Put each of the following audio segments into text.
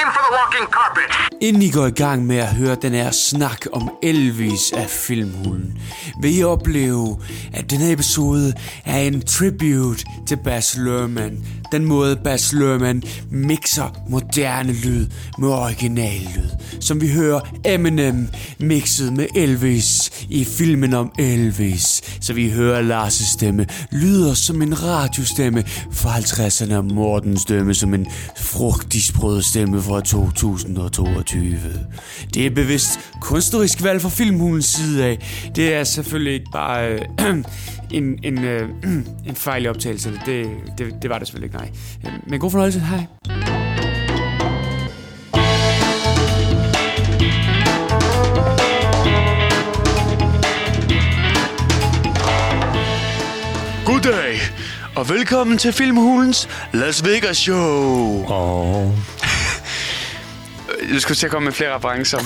aim for the walking carpet. Inden I går i gang med at høre den her snak om Elvis af Filmhulen, vil I opleve, at denne episode er en tribute til Baz Luhrmann. Den måde Baz Luhrmann mixer moderne lyd med original lyd, som vi hører Eminem mixet med Elvis i filmen om Elvis. Så vi hører Lars' stemme lyder som en radiostemme fra 50'erne og Mortens stemme som en frugtig sprød stemme fra 2022. Det er bevidst kunstnerisk valg fra Filmhulens side af. Det er selvfølgelig ikke bare en fejl i optagelsen. Det var det selvfølgelig ikke, nej. Men god fornøjelse. Hej. Goddag, og velkommen til Filmhulens Las Vegas Show. Oh. Jeg skulle til at komme med flere referencer.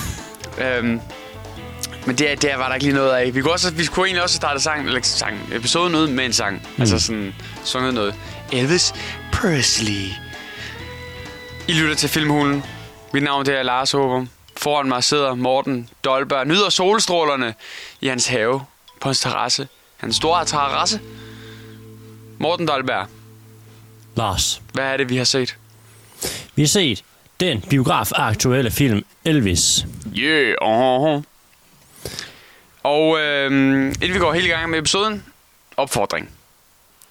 Men det var der ikke lige noget af. Vi kunne egentlig også starte episoden ud med en sang. Mm. Altså sådan noget. Elvis Presley. I lytter til Filmhulen. Mit navn det er Lars Håber. Foran mig sidder Morten Dolberg. Nyder solstrålerne i hans have på hans terrasse. Hans store terrasse. Morten Dolberg. Lars. Hvad er det, vi har set? Vi har set den biografaktuelle film Elvis. Yeah, Og inden vi går hele gangen med episoden, opfordring.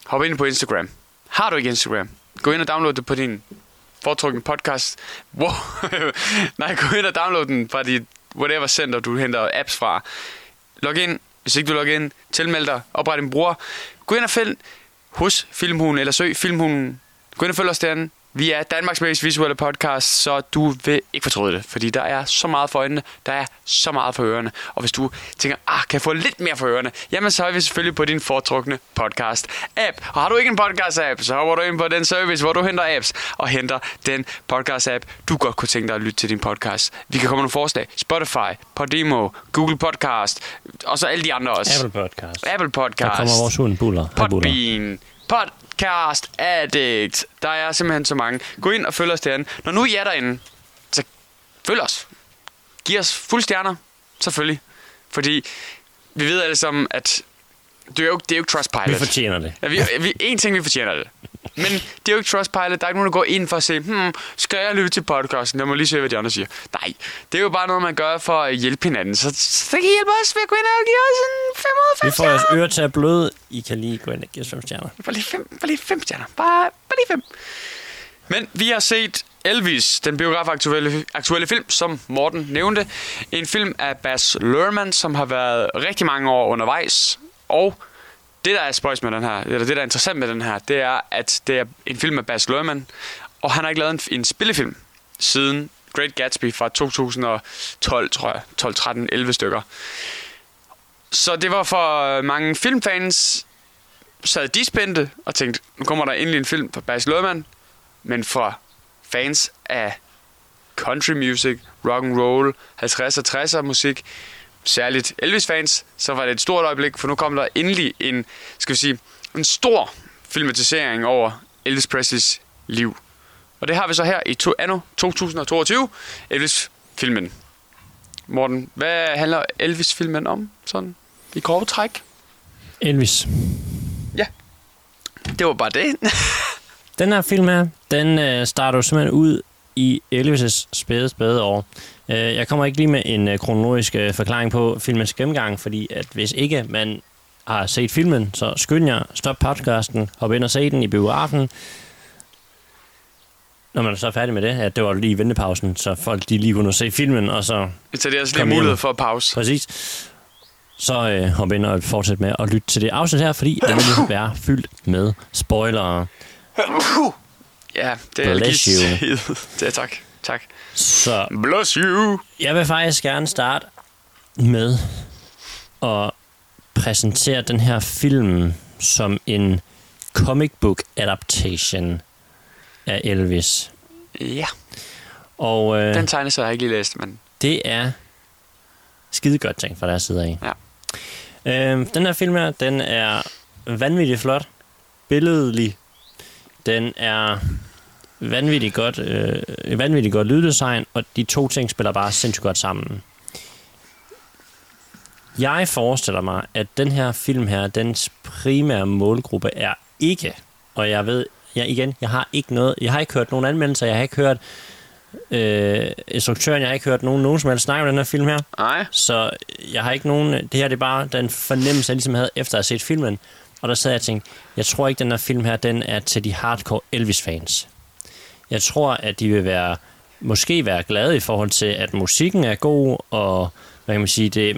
Hop ind på Instagram. Har du ikke Instagram? Gå ind og download det på din foretrukne podcast. Wow. Nej, gå ind og download den fra dit whatever center, du henter apps fra. Log ind. Hvis ikke du logger ind, tilmeld dig, opret din bruger. Gå ind og følg hos Filmhulen, eller søg Filmhulen. Gå ind og følg os derinde. Vi er Danmarks mest visuelle podcast, så du vil ikke fortryde det, fordi der er så meget for øjnene, der er så meget for ørerne. Og hvis du tænker, kan jeg få lidt mere for ørerne, jamen så er vi selvfølgelig på din foretrukne podcast-app. Og har du ikke en podcast-app, så hopper du ind på den service, hvor du henter apps, og henter den podcast-app, du godt kunne tænke dig at lytte til din podcast. Vi kan komme nogle forslag. Spotify, Podimo, Google Podcast, og så alle de andre også. Apple Podcast. Der kommer vores hund, Buller. Podbean. Podcast Addict. Der er simpelthen så mange. Gå ind og følg os derinde. Når nu I er derinde, så følg os. Giv os fuld stjerner. Selvfølgelig. Fordi vi ved alle sammen, at det er jo ikke Trustpilot. Vi fortjener det. Vi fortjener det. Men det er jo ikke Trustpilot. Der er ikke nogen, der går ind for at se, skal jeg lytte til podcasten? Jeg må lige se, hvad de andre siger. Nej, det er jo bare noget, man gør for at hjælpe hinanden. Så kan I hjælpe os ved at gå ind og give os en 5 ud af 5 stjerner. Vi får jeres ører til at bløde. I kan lige gå ind og give os 5 stjerner. Bare lige 5 stjerner. Bare lige 5. Men vi har set Elvis, den biografaktuelle film, som Morten nævnte. En film af Baz Luhrmann, som har været rigtig mange år undervejs. Og det, der er spøjs med den her, eller det, der er interessant med den her, det er, at det er en film af Baz Luhrmann, og han har ikke lavet en spillefilm siden Great Gatsby fra 2012, tror jeg. 12, 13, 11 stykker. Så det var for mange filmfans, sad de spændte og tænkte, nu kommer der endelig en film fra Baz Luhrmann, men fra fans af country music, rock and roll, 50'er, 60'er musik, særligt Elvis-fans, så var det et stort øjeblik, for nu kom der endelig en stor filmatisering over Elvis Presleys liv. Og det har vi så her i anno 2022, Elvis-filmen. Morten, hvad handler Elvis-filmen om, sådan i grove træk? Elvis. Ja, det var bare det. Den her film her, den starter jo simpelthen ud i Elvis' spæde år. Jeg kommer ikke lige med en kronologisk forklaring på filmens gennemgang, fordi at hvis ikke man har set filmen, så skynd jer, stop podcasten, hop ind og se den i biografen. Når man er så færdig med det, at det var lige ventepausen, så folk de lige kunne se filmen, og så... Så det er også lige mulighed for at pause. Præcis. Så hop ind og fortsæt med at lytte til det afsnit her, fordi den vil være fyldt med spoilere. Ja, det er allergisk. Ja, tak. Så bless you. Jeg vil faktisk gerne starte med at præsentere den her film som en comic book adaptation af Elvis. Ja. Og den tegneserie har jeg ikke lige læst, men det er skide godt ting fra deres side af. Ja. Den her film her, den er vanvittigt flot, billedlig. Den er vanvittigt godt lyddesign, og de to ting spiller bare sindssygt godt sammen. Jeg forestiller mig, at den her film her, dens primære målgruppe er ikke, og jeg ved, jeg har ikke hørt nogen anmeldelser, jeg har ikke hørt instruktøren, jeg har ikke hørt nogen som helst snakke om den her film her. Nej. Så jeg har ikke nogen, det her det er bare den fornemmelse, jeg ligesom havde efter at have set filmen, og der sad jeg og tænkte, jeg tror ikke, den her film her, den er til de hardcore Elvis-fans. Jeg tror, at de vil måske være glade i forhold til, at musikken er god, og hvad kan man sige, det,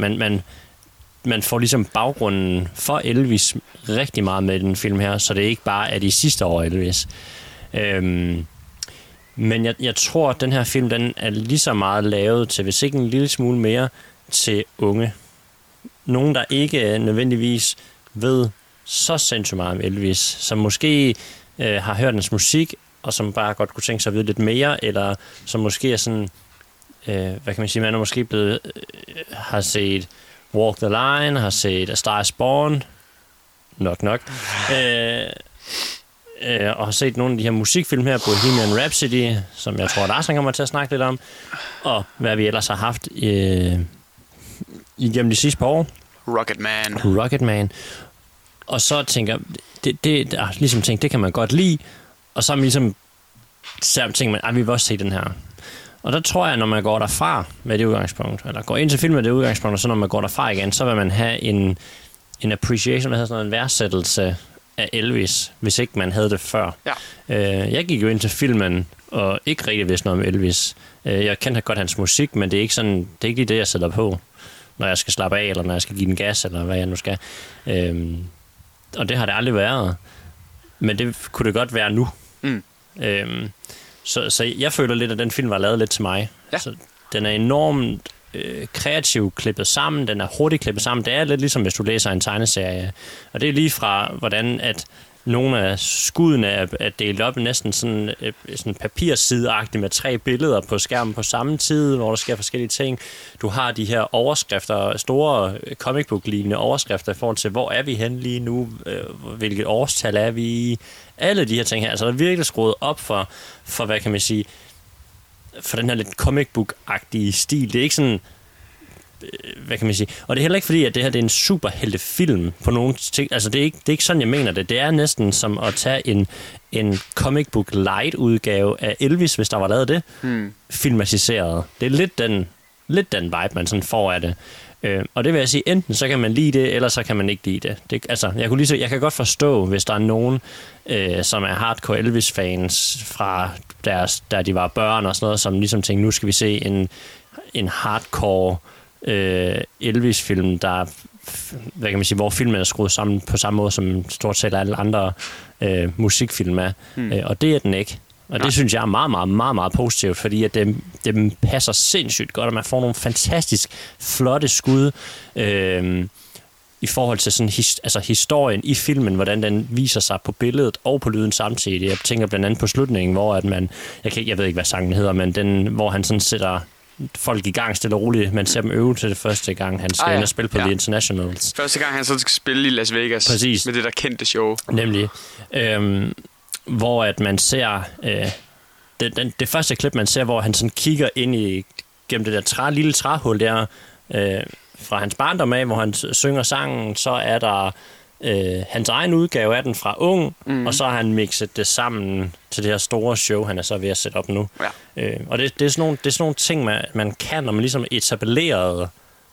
man får ligesom baggrunden for Elvis rigtig meget med den film her, så det ikke bare er de sidste år Elvis. Men jeg tror, at den her film, den er lige så meget lavet til, hvis ikke en lille smule mere, til unge. Nogen, der ikke nødvendigvis ved så sindssygt meget om Elvis, som måske har hørt hans musik, og som bare godt kunne tænke sig at vide lidt mere, eller som måske er sådan, hvad kan man sige, man er måske blevet, har set Walk the Line, har set A Star is Born, nok, og har set nogle af de her musikfilm her, Bohemian Rhapsody, som jeg tror, Larsen kommer til at snakke lidt om, og hvad vi ellers har haft igennem de sidste par år. Rocket Man. Og så tænker det ligesom tænkt, det kan man godt lide, og så ligesom tænker man, vi vil også se den her. Og der tror jeg, når man går derfra med det udgangspunkt, eller går ind til filmen med det udgangspunkt, og så når man går derfra igen, så vil man have en appreciation, hvad hedder sådan en værdsættelse af Elvis, hvis ikke man havde det før. Ja. Jeg gik jo ind til filmen og ikke rigtig vidste noget om Elvis. Jeg kendte godt hans musik, men det er ikke sådan, det er ikke lige det, jeg sætter på, når jeg skal slappe af, eller når jeg skal give den gas, eller hvad jeg nu skal. Og det har det aldrig været. Men det kunne det godt være nu. Mm. Så jeg føler lidt, at den film var lavet lidt til mig. Ja. Så den er enormt kreativt klippet sammen. Den er hurtigt klippet sammen. Det er lidt ligesom, hvis du læser en tegneserie. Og det er lige fra, hvordan at nogle af skuddene er delt op næsten sådan papirsideagtigt med 3 billeder på skærmen på samme tid, hvor der sker forskellige ting. Du har de her overskrifter, store comic book-lignende overskrifter i forhold til, hvor er vi henne lige nu, hvilket årstal er vi i, alle de her ting her. Altså der er virkelig skruet op for hvad kan man sige, for den her lidt comic book-agtige stil. Det er ikke sådan, hvad kan man sige? Og det er heller ikke fordi, at det her det er en superheltefilm på nogle ting. Altså det er ikke sådan, jeg mener det. Det er næsten som at tage en comic book light udgave af Elvis, hvis der var lavet det, filmatiseret. Det er lidt den vibe, man sådan får af det. Og det vil jeg sige, enten så kan man lide det, eller så kan man ikke lide det. Jeg kan godt forstå, hvis der er nogen, som er hardcore Elvis-fans fra deres, da de var børn og sådan noget, som ligesom tænkte, nu skal vi se en hardcore Elvis-film, der, hvad kan man sige, hvor filmen er skruet sammen på samme måde, som stort set alle andre musikfilm er. Og det er den ikke. Og det synes jeg er meget, meget, meget, meget positivt, fordi at dem passer sindssygt godt, og man får nogle fantastisk flotte skud i forhold til sådan historien i filmen, hvordan den viser sig på billedet og på lyden samtidig. Jeg tænker blandt andet på slutningen, hvor at man, jeg ved ikke, hvad sangen hedder, men den, hvor han sådan sætter folk i gang stille og roligt. Man ser dem øve til det første gang, han skal ind og spille på The Internationals. Første gang, han så skal spille i Las Vegas. Præcis. Med det der kendte show. Nemlig. Hvor at man ser det første klip, man ser, hvor han sådan kigger ind i gennem det der lille træhul der fra hans barndom af, hvor han synger sangen, så er der hans egen udgave af den fra ung, og så har han mixet det sammen til det her store show, han er så ved at sætte op nu. Ja. Og det er sådan nogle ting, man kan, når man ligesom etablerer,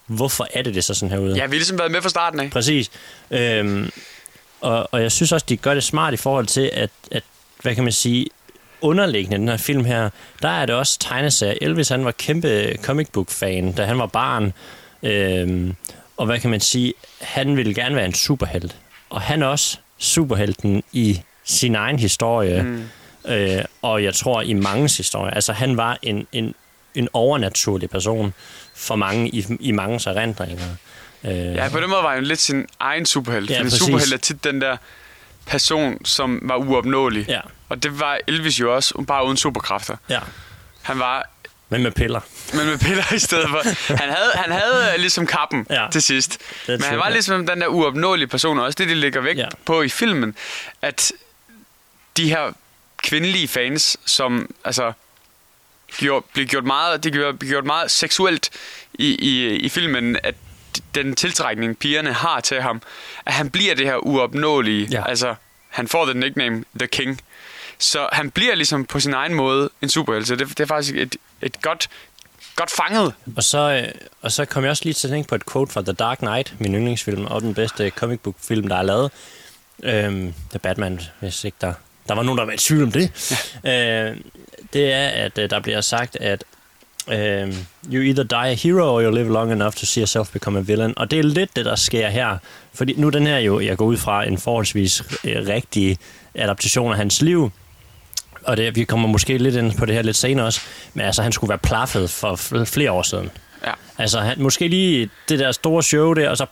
hvorfor er det så sådan herude. Ja, vi har ligesom været med fra starten af. Præcis. Og jeg synes også, de gør det smart i forhold til, at hvad kan man sige, underliggende den her film her, der er det også tegneserie. Elvis, han var kæmpe comic book-fan, da han var barn. Og hvad kan man sige, han ville gerne være en superhelt. Og han er også superhelten i sin egen historie. Og jeg tror, i manges historie. Altså, han var en overnaturlig person for mange i manges erindringer. Ja, på den måde var han lidt sin egen superhelt. Ja, en superhelt er tit den der person, som var uopnåelig. Ja. Og det var Elvis jo også, bare uden superkræfter. Ja. Han var... Men med piller i stedet for. Han havde ligesom kappen til sidst. Men han var ligesom den der uopnåelige person, og også det, de lægger vægt på i filmen, at de her kvindelige fans, som altså blev gjort meget seksuelt i filmen, at den tiltrækning pigerne har til ham, at han bliver det her uopnåelige. Ja. Altså han får det nickname The King. Så han bliver ligesom på sin egen måde en superhelt. Så det er faktisk et godt fanget. Og så kom jeg også lige til at tænke på et quote fra The Dark Knight, min yndlingsfilm, og den bedste comic book film, der er lavet. The Batman, hvis ikke der var nogen, der var i tvivl om det. Ja. Det er, at der bliver sagt, at you either die a hero, or you live long enough to see yourself become a villain. Og det er lidt det, der sker her. Fordi nu den her jo, jeg går ud fra en forholdsvis rigtig adaptation af hans liv, og det, vi kommer måske lidt ind på det her lidt senere også, men altså han skulle være plaffet for flere år siden. Ja. Altså han, måske lige det der store show der, og så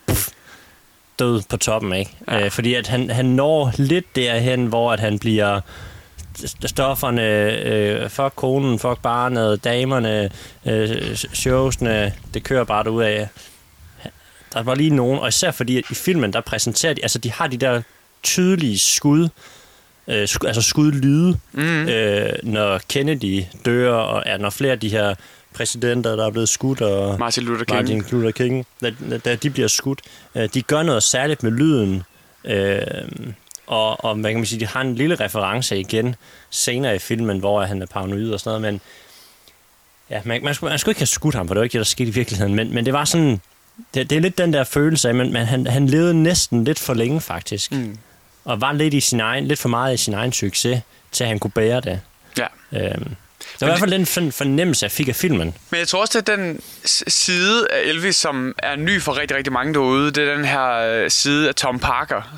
død på toppen, ikke? Ja. Fordi at han når lidt derhen, hvor at han bliver stofferne, fuck konen, fuck barnet, damerne, showsene, det kører bare derudad. Der var lige nogen, og især fordi at i filmen, der præsenterer de, altså de har de der tydelige skud, altså skudlyde, når Kennedy dør, og når flere af de her præsidenter, der er blevet skudt, og Martin Luther King, da de bliver skudt, de gør noget særligt med lyden, og man kan sige, de har en lille reference igen senere i filmen, hvor han er paranoid og sådan noget, men ja, man skulle ikke have skudt ham, for det var ikke det, der skete i virkeligheden, men det var sådan, det er lidt den der følelse af, men han levede næsten lidt for længe faktisk. Mm. Og var lidt for meget i sin egen succes, til at han kunne bære det. Ja. Det var i hvert fald den fornemmelse, jeg fik af filmen. Men jeg tror også, det er den side af Elvis, som er ny for rigtig, rigtig mange derude. Det er den her side af Tom Parker,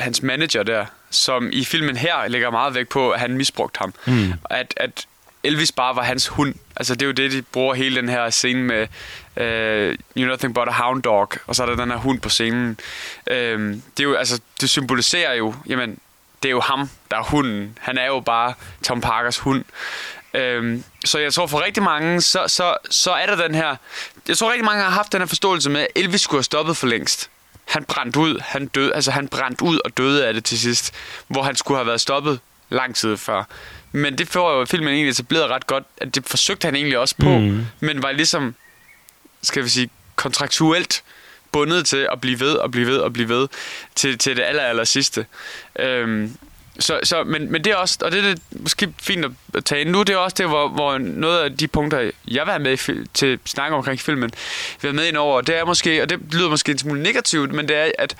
hans manager der, som i filmen her lægger meget vægt på, at han misbrugte ham. Mm. At Elvis bare var hans hund. Altså det er jo det, de bruger hele den her scene med You're Nothing But a Hound Dog, og så er der den her hund på scenen. Det er jo, altså, det symboliserer jo, jamen, det er jo ham, der er hunden. Han er jo bare Tom Parkers hund. Så jeg tror for rigtig mange, så er der den her... Jeg tror rigtig mange har haft den her forståelse med, at Elvis skulle have stoppet for længst. Han brændte ud, han døde, altså han brændte ud og døde af det til sidst, hvor han skulle have været stoppet lang tid før. Men det får jo filmen egentlig etableret ret godt, at det forsøgte han egentlig også på, men var ligesom, skal vi sige, kontraktuelt bundet til at blive ved til det aller sidste. Men det er også, og det er måske fint at tage ind nu, det er også det, hvor noget af de punkter, jeg var med til snakke omkring filmen, var med ind over, det er måske, og det lyder måske en smule negativt, men det er, at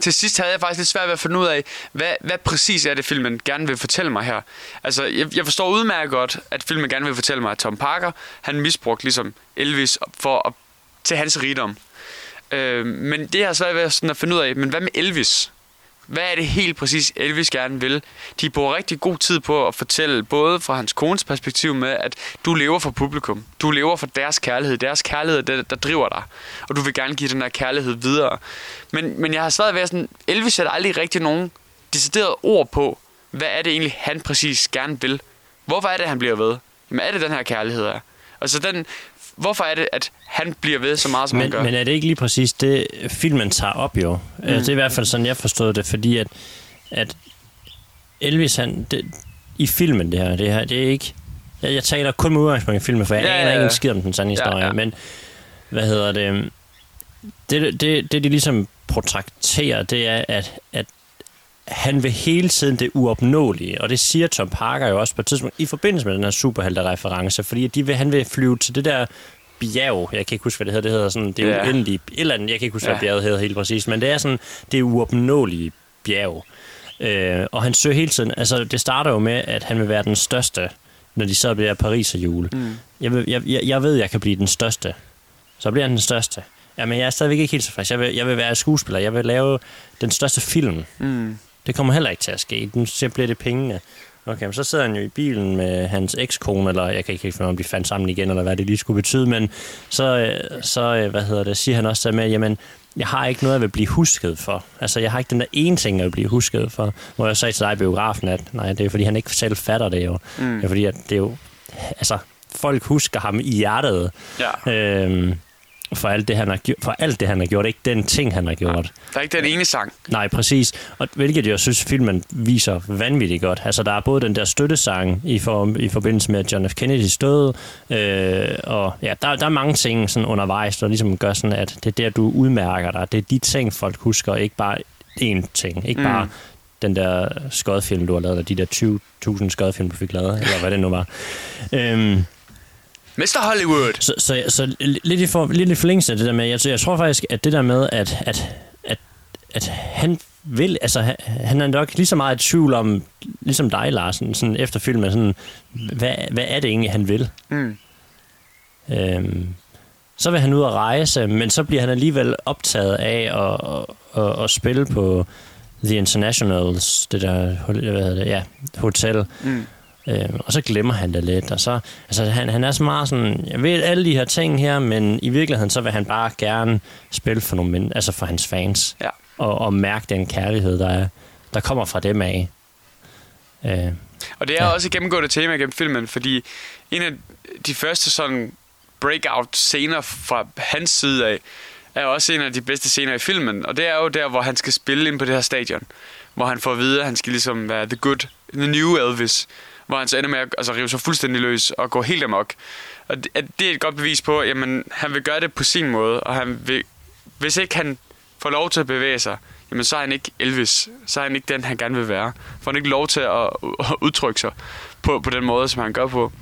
til sidst havde jeg faktisk lidt svært ved at finde ud af, hvad præcis er det, filmen gerne vil fortælle mig her. Altså, jeg forstår udmærket godt, at filmen gerne vil fortælle mig, at Tom Parker, han misbrugte ligesom Elvis til hans rigdom. Men det har svært ved sådan at finde ud af, men hvad med Elvis? Hvad er det helt præcis, Elvis gerne vil? De bruger rigtig god tid på at fortælle, både fra hans kones perspektiv med, at du lever for publikum. Du lever for deres kærlighed. Deres kærlighed er det, der driver dig. Og du vil gerne give den her kærlighed videre. Men jeg har svært ved at sådan, Elvis sætter aldrig rigtig nogen deciderede ord på, hvad er det egentlig, han præcis gerne vil? Hvorfor er det, han bliver ved? Jamen er det den her kærlighed er? Altså den... Hvorfor er det, at han bliver ved så meget, som han gør? Men er det ikke lige præcis det, filmen tager op, jo? Det er i hvert fald sådan, jeg forstod det, fordi at Elvis, han... Det, i filmen, det her, det er ikke... Jeg taler kun med udgangspunkt i filmen, for jeg aner ikke en skid om den sande historie, men... Hvad hedder det? Det de ligesom protrakterer, det er, at han vil hele tiden det uopnåelige, og det siger Tom Parker jo også på et tidspunkt, i forbindelse med den her superheltereference, fordi han vil flyve til det der bjerg, jeg kan ikke huske, hvad det hedder, sådan, det er uendelige, eller andet, jeg kan ikke huske, hvad bjerget hedder helt præcis, men det er sådan, det er uopnåelige bjerg. Og han søger hele tiden, altså det starter jo med, at han vil være den største, når de så bliver Paris og jule. Mm. Jeg ved, jeg kan blive den største. Så bliver han den største. Jamen, jeg er stadigvæk ikke helt så frisk. Jeg vil være skuespiller, jeg vil lave den største film. Mm. Det kommer heller ikke til at ske. Så bliver det pengene. Okay, men så sidder han jo i bilen med hans ekskone, eller jeg kan ikke finde ud af, om de fandt sammen igen, eller hvad det lige skulle betyde, men så hvad hedder det, siger han også der med, jamen, jeg har ikke noget, jeg vil blive husket for. Altså, jeg har ikke den der ene ting, jeg vil blive husket for. Hvor jeg sagde til dig i biografen, at nej, det er fordi, han ikke selv fatter det jo. Mm. Det er fordi, at det er jo, altså, folk husker ham i hjertet. Ja. for alt det, han har gjort. For alt det, han har gjort. Ikke den ting, han har gjort. Nej, der er ikke den ene sang. Nej, præcis. Og hvilket jeg synes, filmen viser vanvittigt godt. Altså, der er både den der støttesang i forbindelse med, at John F. Kennedy døde. Og ja, der er mange ting sådan undervejs, der ligesom gør sådan, at det er der, du udmærker dig. Det er de ting, folk husker. Ikke bare én ting. Ikke bare den der skodfilm, du har lavet, eller de der 20.000 skodfilm, du fik lavet, eller hvad det nu var. Mr. Hollywood! Så lidt i forlængelse af det der med, jeg tror faktisk, at det der med, at han vil, altså han er nok lige så meget i tvivl om, ligesom dig, Larsen, sådan efter filmen, sådan, hvad er det egentlig, han vil? Så vil han ud og rejse, men så bliver han alligevel optaget af at spille på The Internationals, det der hotel. Og så glemmer han det lidt, og så altså han er så meget sådan, jeg ved alle de her ting her, men i virkeligheden så vil han bare gerne spille for nogle mennesker, altså for hans fans, ja. og mærke den kærlighed der kommer fra dem af. Og det er også et gennemgående tema gennem filmen, fordi en af de første sådan breakout scener fra hans side af er også en af de bedste scener i filmen, og det er jo der, hvor han skal spille ind på det her stadion, hvor han får at vide, at han skal ligesom være the new Elvis, hvor han så ender med at rive sig fuldstændig løs og gå helt amok. Og det er et godt bevis på, at jamen, han vil gøre det på sin måde, og han vil, hvis ikke han får lov til at bevæge sig, jamen, så er han ikke Elvis, så er han ikke den, han gerne vil være. Får han ikke lov til at udtrykke sig på den måde, som han gør på.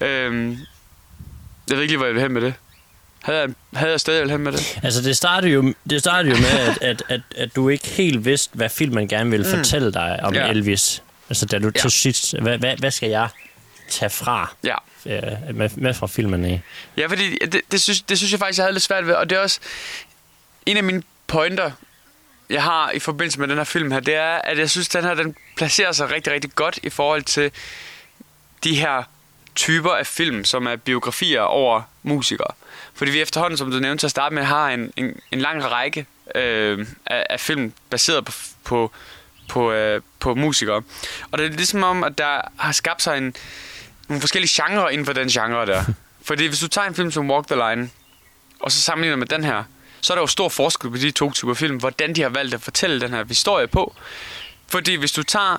Jeg ved ikke lige, hvor jeg vil hen med det. Havde jeg stadig hen med det? Altså, det startede jo med, at du ikke helt vidste, hvad filmen gerne ville fortælle dig om Elvis. Altså, da du tog sidst, hvad skal jeg tage fra med fra filmen af? Ja, fordi det synes jeg faktisk, jeg havde lidt svært ved. Og det er også en af mine pointer, jeg har i forbindelse med den her film her, det er, at jeg synes, den her den placerer sig rigtig, rigtig godt i forhold til de her typer af film, som er biografier over musikere. Fordi vi efterhånden, som du nævnte til at starte med, har en lang række af film baseret på musikere. Og det er ligesom om, at der har skabt sig nogle forskellige genrer inden for den genre der. Fordi hvis du tager en film som Walk the Line, og så sammenligner med den her, så er der jo stor forskel på de to typer film, hvordan de har valgt at fortælle den her historie på. Fordi hvis du tager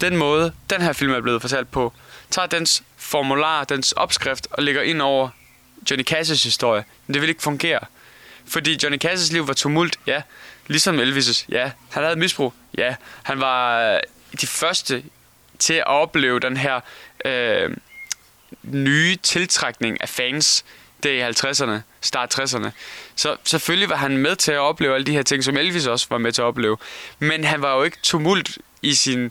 den måde, den her film er blevet fortalt på, tager dens formular, dens opskrift og lægger ind over Johnny Cash's historie, men det vil ikke fungere. Fordi Johnny Cash's liv var tumult, ja. Ligesom Elvis', ja. Han havde misbrug, ja. Han var de første til at opleve den her nye tiltrækning af fans der i 50'erne, start 60'erne. Så selvfølgelig var han med til at opleve alle de her ting, som Elvis også var med til at opleve. Men han var jo ikke tumult i sin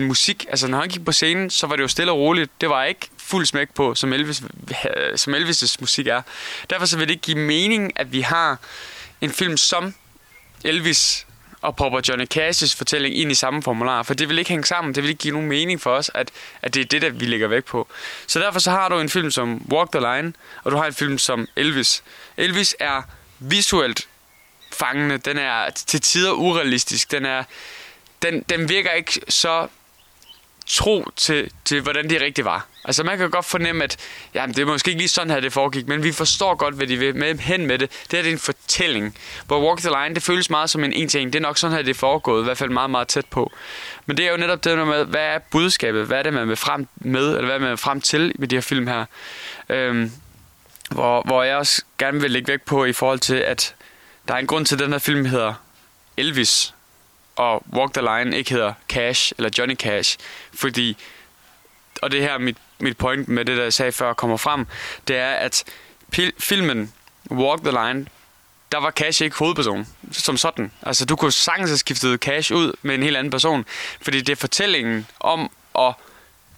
musik. Altså når han gik på scenen, så var det jo stille og roligt. Det var ikke fuld smæk på, som Elvis' musik er. Derfor så vil det ikke give mening, at vi har en film som Elvis og propper Johnny Cash's fortælling ind i samme formular, for det vil ikke hænge sammen. Det vil ikke give nogen mening for os, at det er det, der vi lægger væk på. Så derfor så har du en film som Walk the Line, og du har en film som Elvis. Elvis er visuelt fangende. Den er til tider urealistisk. Den virker ikke så tro til hvordan det rigtigt var. Altså man kan godt fornemme, at jamen, det er måske ikke lige sådan her, det foregik, men vi forstår godt, hvad de vil med hen med det. Det her det er en fortælling, hvor Walk the Line, det føles meget som en ting. Det er nok sådan her, det er foregået, i hvert fald meget, meget tæt på. Men det er jo netop det med, hvad er budskabet? Hvad er det, man vil frem med, eller hvad er man frem til med de her film her? Hvor jeg også gerne vil lægge væk på i forhold til, at der er en grund til, at den her film hedder Elvis, og Walk the Line ikke hedder Cash eller Johnny Cash, fordi, og det her mit point med det, der jeg sagde før, kommer frem, det er, at filmen Walk the Line, der var Cash ikke hovedpersonen som sådan. Altså, du kunne sagtens have skiftet Cash ud med en helt anden person, fordi det er fortællingen om at,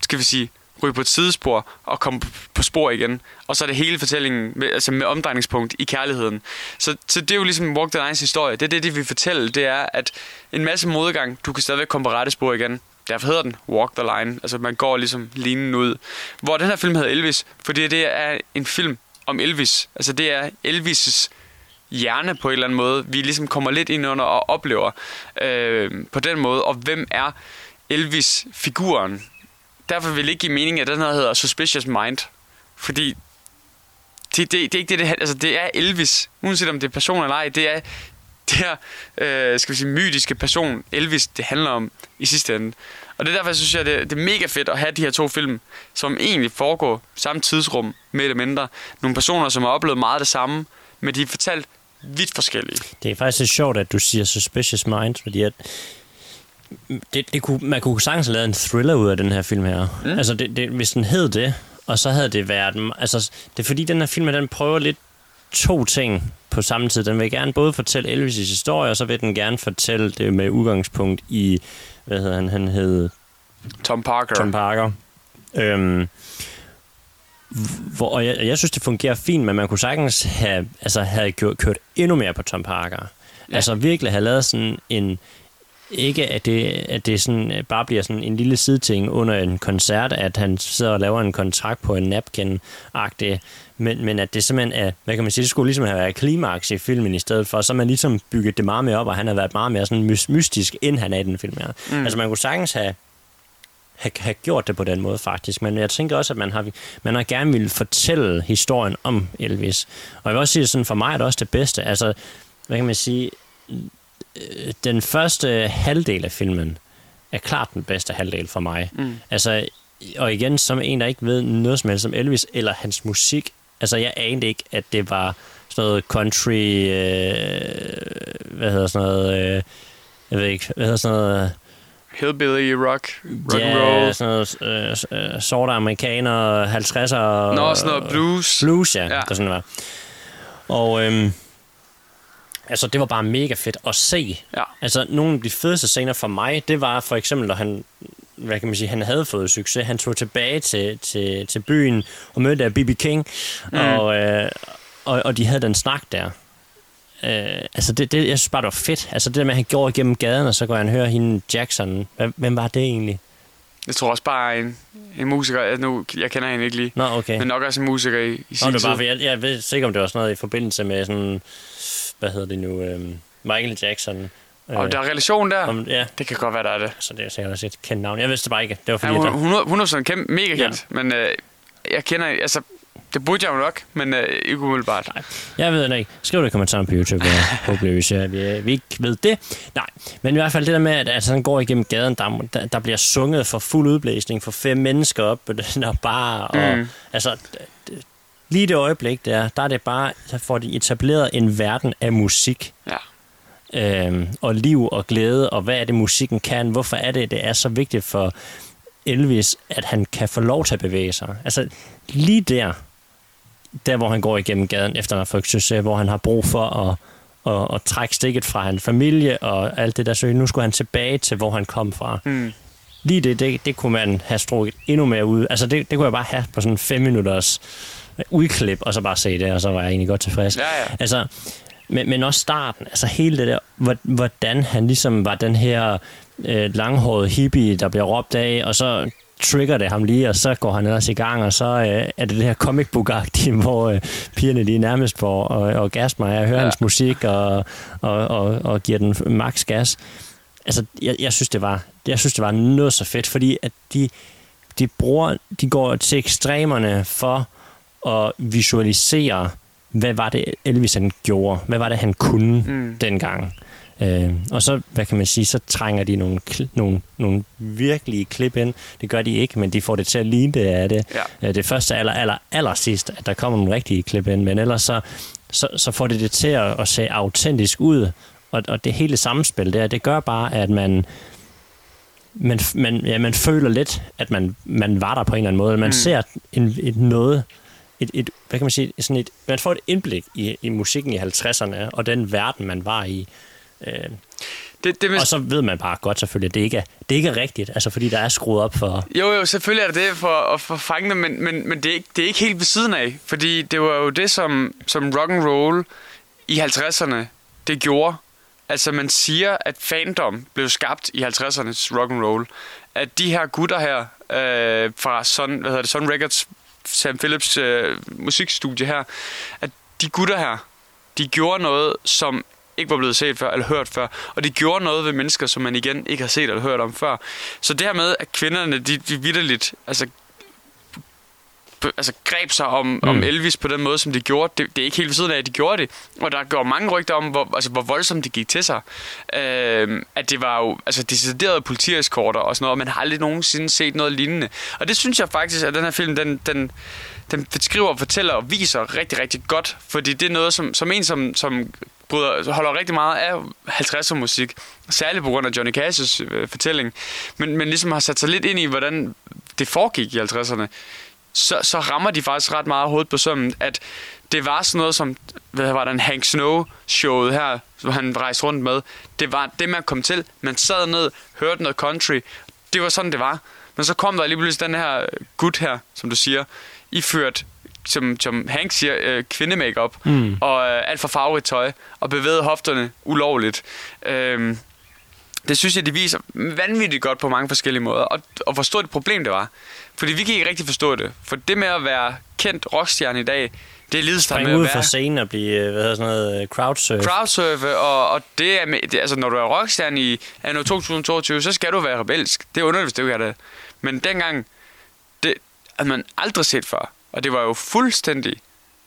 skal vi sige, ryge på et sidespor og komme på spor igen. Og så er det hele fortællingen med, altså med omdrejningspunkt i kærligheden. Så det er jo ligesom Walk the Lines historie. Det vi fortæller, det er, at en masse modgang, du kan stadigvæk komme på rette spor igen. Derfor hedder den Walk the Line. Altså man går ligesom linen ud. Hvor den her film hedder Elvis, fordi det er en film om Elvis. Altså det er Elvis' hjerne på en eller anden måde. Vi ligesom kommer lidt ind under og oplever på den måde. Og hvem er Elvis-figuren? Derfor vil det ikke give mening, at den her hedder Suspicious Mind. Fordi det er ikke det, altså det er Elvis, uanset om det er person eller ej, det er det her, skal vi sige, mytiske person, Elvis, det handler om i sidste ende. Og det er derfor, jeg synes, at det er mega fedt at have de her to film, som egentlig foregår samme tidsrum, mere eller mindre. Nogle personer, som har oplevet meget det samme, men de er fortalt vidt forskellige. Det er faktisk lidt sjovt, at du siger Suspicious Minds, fordi at man kunne sagtens have lavet en thriller ud af den her film her. Mm. Altså, hvis den hed det, og så havde det været... Altså, det er fordi, den her film, den prøver lidt to ting på samme tid. Den vil gerne både fortælle Elvis' historie, og så vil den gerne fortælle det med udgangspunkt i... Hvad hedder han? Han hed... Tom Parker. Og jeg synes, det fungerer fint, men man kunne sagtens have kørt endnu mere på Tom Parker. Ja. Altså virkelig have lavet sådan en... Ikke at det sådan, bare bliver sådan en lille sideting under en koncert, at han sidder og laver en kontrakt på en napkin-agtig, men at det simpelthen er, hvad kan man sige, det skulle ligesom have været klimaks i filmen i stedet for, så man ligesom bygget det meget mere op, og han har været meget mere sådan mystisk, end han er i den film her. Mm. Altså man kunne sagtens have gjort det på den måde faktisk, men jeg tænker også, at man har gerne ville fortælle historien om Elvis. Og jeg vil også sige, sådan for mig er det også det bedste. Altså, hvad kan man sige... Den første halvdel af filmen er klart den bedste halvdel for mig. Mm. Altså, og igen, som en, der ikke ved noget som helst som Elvis eller hans musik. Altså, jeg anede ikke, at det var sådan noget country... Hillbilly rock and roll. Ja, sådan noget sorte amerikaner, 50'er... Nå, sådan noget blues. Blues, ja. Det sådan var. Og... Altså, det var bare mega fedt at se. Ja. Altså, nogle af de fedeste scener for mig, det var for eksempel, at han, hvad kan man sige, han havde fået succes. Han tog tilbage til byen og mødte der BB King, og de havde den snak der. Altså, det, jeg synes bare, det var fedt. Altså, det der med, at han går igennem gaden, og så går han og hører hende Jackson. Hvem var det egentlig? Jeg tror også bare en musiker, nu jeg kender hende ikke lige, nå, okay. Men nok også en musiker i sin tid. Bare, jeg ved ikke, om det var sådan noget i forbindelse med sådan... Hvad hedder det nu? Michael Jackson. Og der er relation der? Ja. Det kan godt være, der er det. Så det er sikkert også et kendt navn. Jeg vidste det bare ikke. Det var fordi, ja, hun er sådan kæmpe, mega kendt. Ja. Men jeg kender... Altså, det burde jeg jo nok, men ikke umiddelbart. Nej, jeg ved det ikke. Skriv det i kommentaren på YouTube, og håber, hvis vi ikke ved det. Nej, men i hvert fald det der med, at altså, han går igennem gaden, der bliver sunget for fuld udblæsning, for 5 mennesker op på den der bar, og altså... Lige det øjeblik, der er det bare, så får de etableret en verden af musik. Ja. Og liv og glæde, og hvad er det, musikken kan? Hvorfor er det, det er så vigtigt for Elvis, at han kan få lov til at bevæge sig? Altså, lige der hvor han går igennem gaden, efter han har fået succes, hvor han har brug for at trække stikket fra hans familie, og alt det der, så nu skulle han tilbage til, hvor han kom fra. Mm. Lige det kunne man have strukket endnu mere ud. Altså, det kunne jeg bare have på sådan 5 minutters... udklip, og så bare se det, og så var jeg egentlig godt tilfreds. Ja, ja. Altså, men også starten, altså hele det der, hvordan han ligesom var den her langhårede hippie, der bliver råbt af, og så trigger det ham lige, og så går han ellers i gang, og så er det her comic book-agtige, hvor pigerne lige nærmest får orgasmer, jeg hører hans musik, og giver den max gas. Altså, jeg synes, det var noget så fedt, fordi at de går til ekstremerne for og visualisere, hvad var det Elvis han gjorde, hvad var det han kunne dengang. Og så, hvad kan man sige, så trænger de nogle virkelige klip ind. Det gør de ikke, men de får det til at ligne det af det. Ja. Det første aller sidst, at der kommer nogle rigtige klip ind, men ellers så får det til at se autentisk ud. Og det hele samspil der, det gør bare, at man føler lidt, at man var der på en eller anden måde. Man ser hvad kan man sige, sådan et, man får et indblik i musikken i 50'erne og den verden man var i. Og så ved man bare godt selvfølgelig, at det ikke er rigtigt, altså fordi der er skruet op for. Jo, selvfølgelig er det for at fange dem, men det er ikke helt ved siden af, fordi det var jo det som rock and roll i 50'erne det gjorde. Altså man siger, at fandom blev skabt i 50'ernes rock and roll, at de her gutter her fra Sun Records, Sam Phillips musikstudie her, at de gutter her, de gjorde noget, som ikke var blevet set før eller hørt før, og de gjorde noget ved mennesker, som man igen ikke har set eller hørt om før. Så det her med, at kvinderne, de vitterligt, altså altså, greb sig om Elvis på den måde, som de gjorde. Det er ikke helt ved siden af, at de gjorde det. Og der går mange rygter om, hvor voldsomt det gik til sig. At det var jo altså, deciderede politieskorter og sådan noget, og man har aldrig nogensinde set noget lignende. Og det synes jeg faktisk, at den her film, den beskriver, fortæller og viser rigtig, rigtig godt. Fordi det er noget, som holder rigtig meget af 50'er musik, særligt på grund af Johnny Cash's fortælling, men ligesom har sat sig lidt ind i, hvordan det foregik i 50'erne, så rammer de faktisk ret meget hovedet på sømmen, at det var sådan noget som, hvad var den Hank Snow-showet her, som han rejste rundt med, det var det, man kom til, man sad ned, hørte noget country, det var sådan, det var. Men så kom der lige pludselig den her gut her, som du siger, iført, som Hank siger, kvindemake-up og alt for farvet tøj og bevægede hofterne ulovligt. Det synes jeg, de viser vanvittigt godt på mange forskellige måder, og hvor stort et problem det var. Fordi vi kan ikke rigtig forstå det. For det med at være kendt rockstjerne i dag, det er lidestart med at være... Spring ud fra scenen og blive, sådan noget, crowdsurf. Crowdsurfe, og det er... Altså, når du er rockstjerne i anno 2022, så skal du være rebelsk. Det er underligt, hvis du ikke er det. Men dengang, det havde man aldrig set før. Og det var jo fuldstændig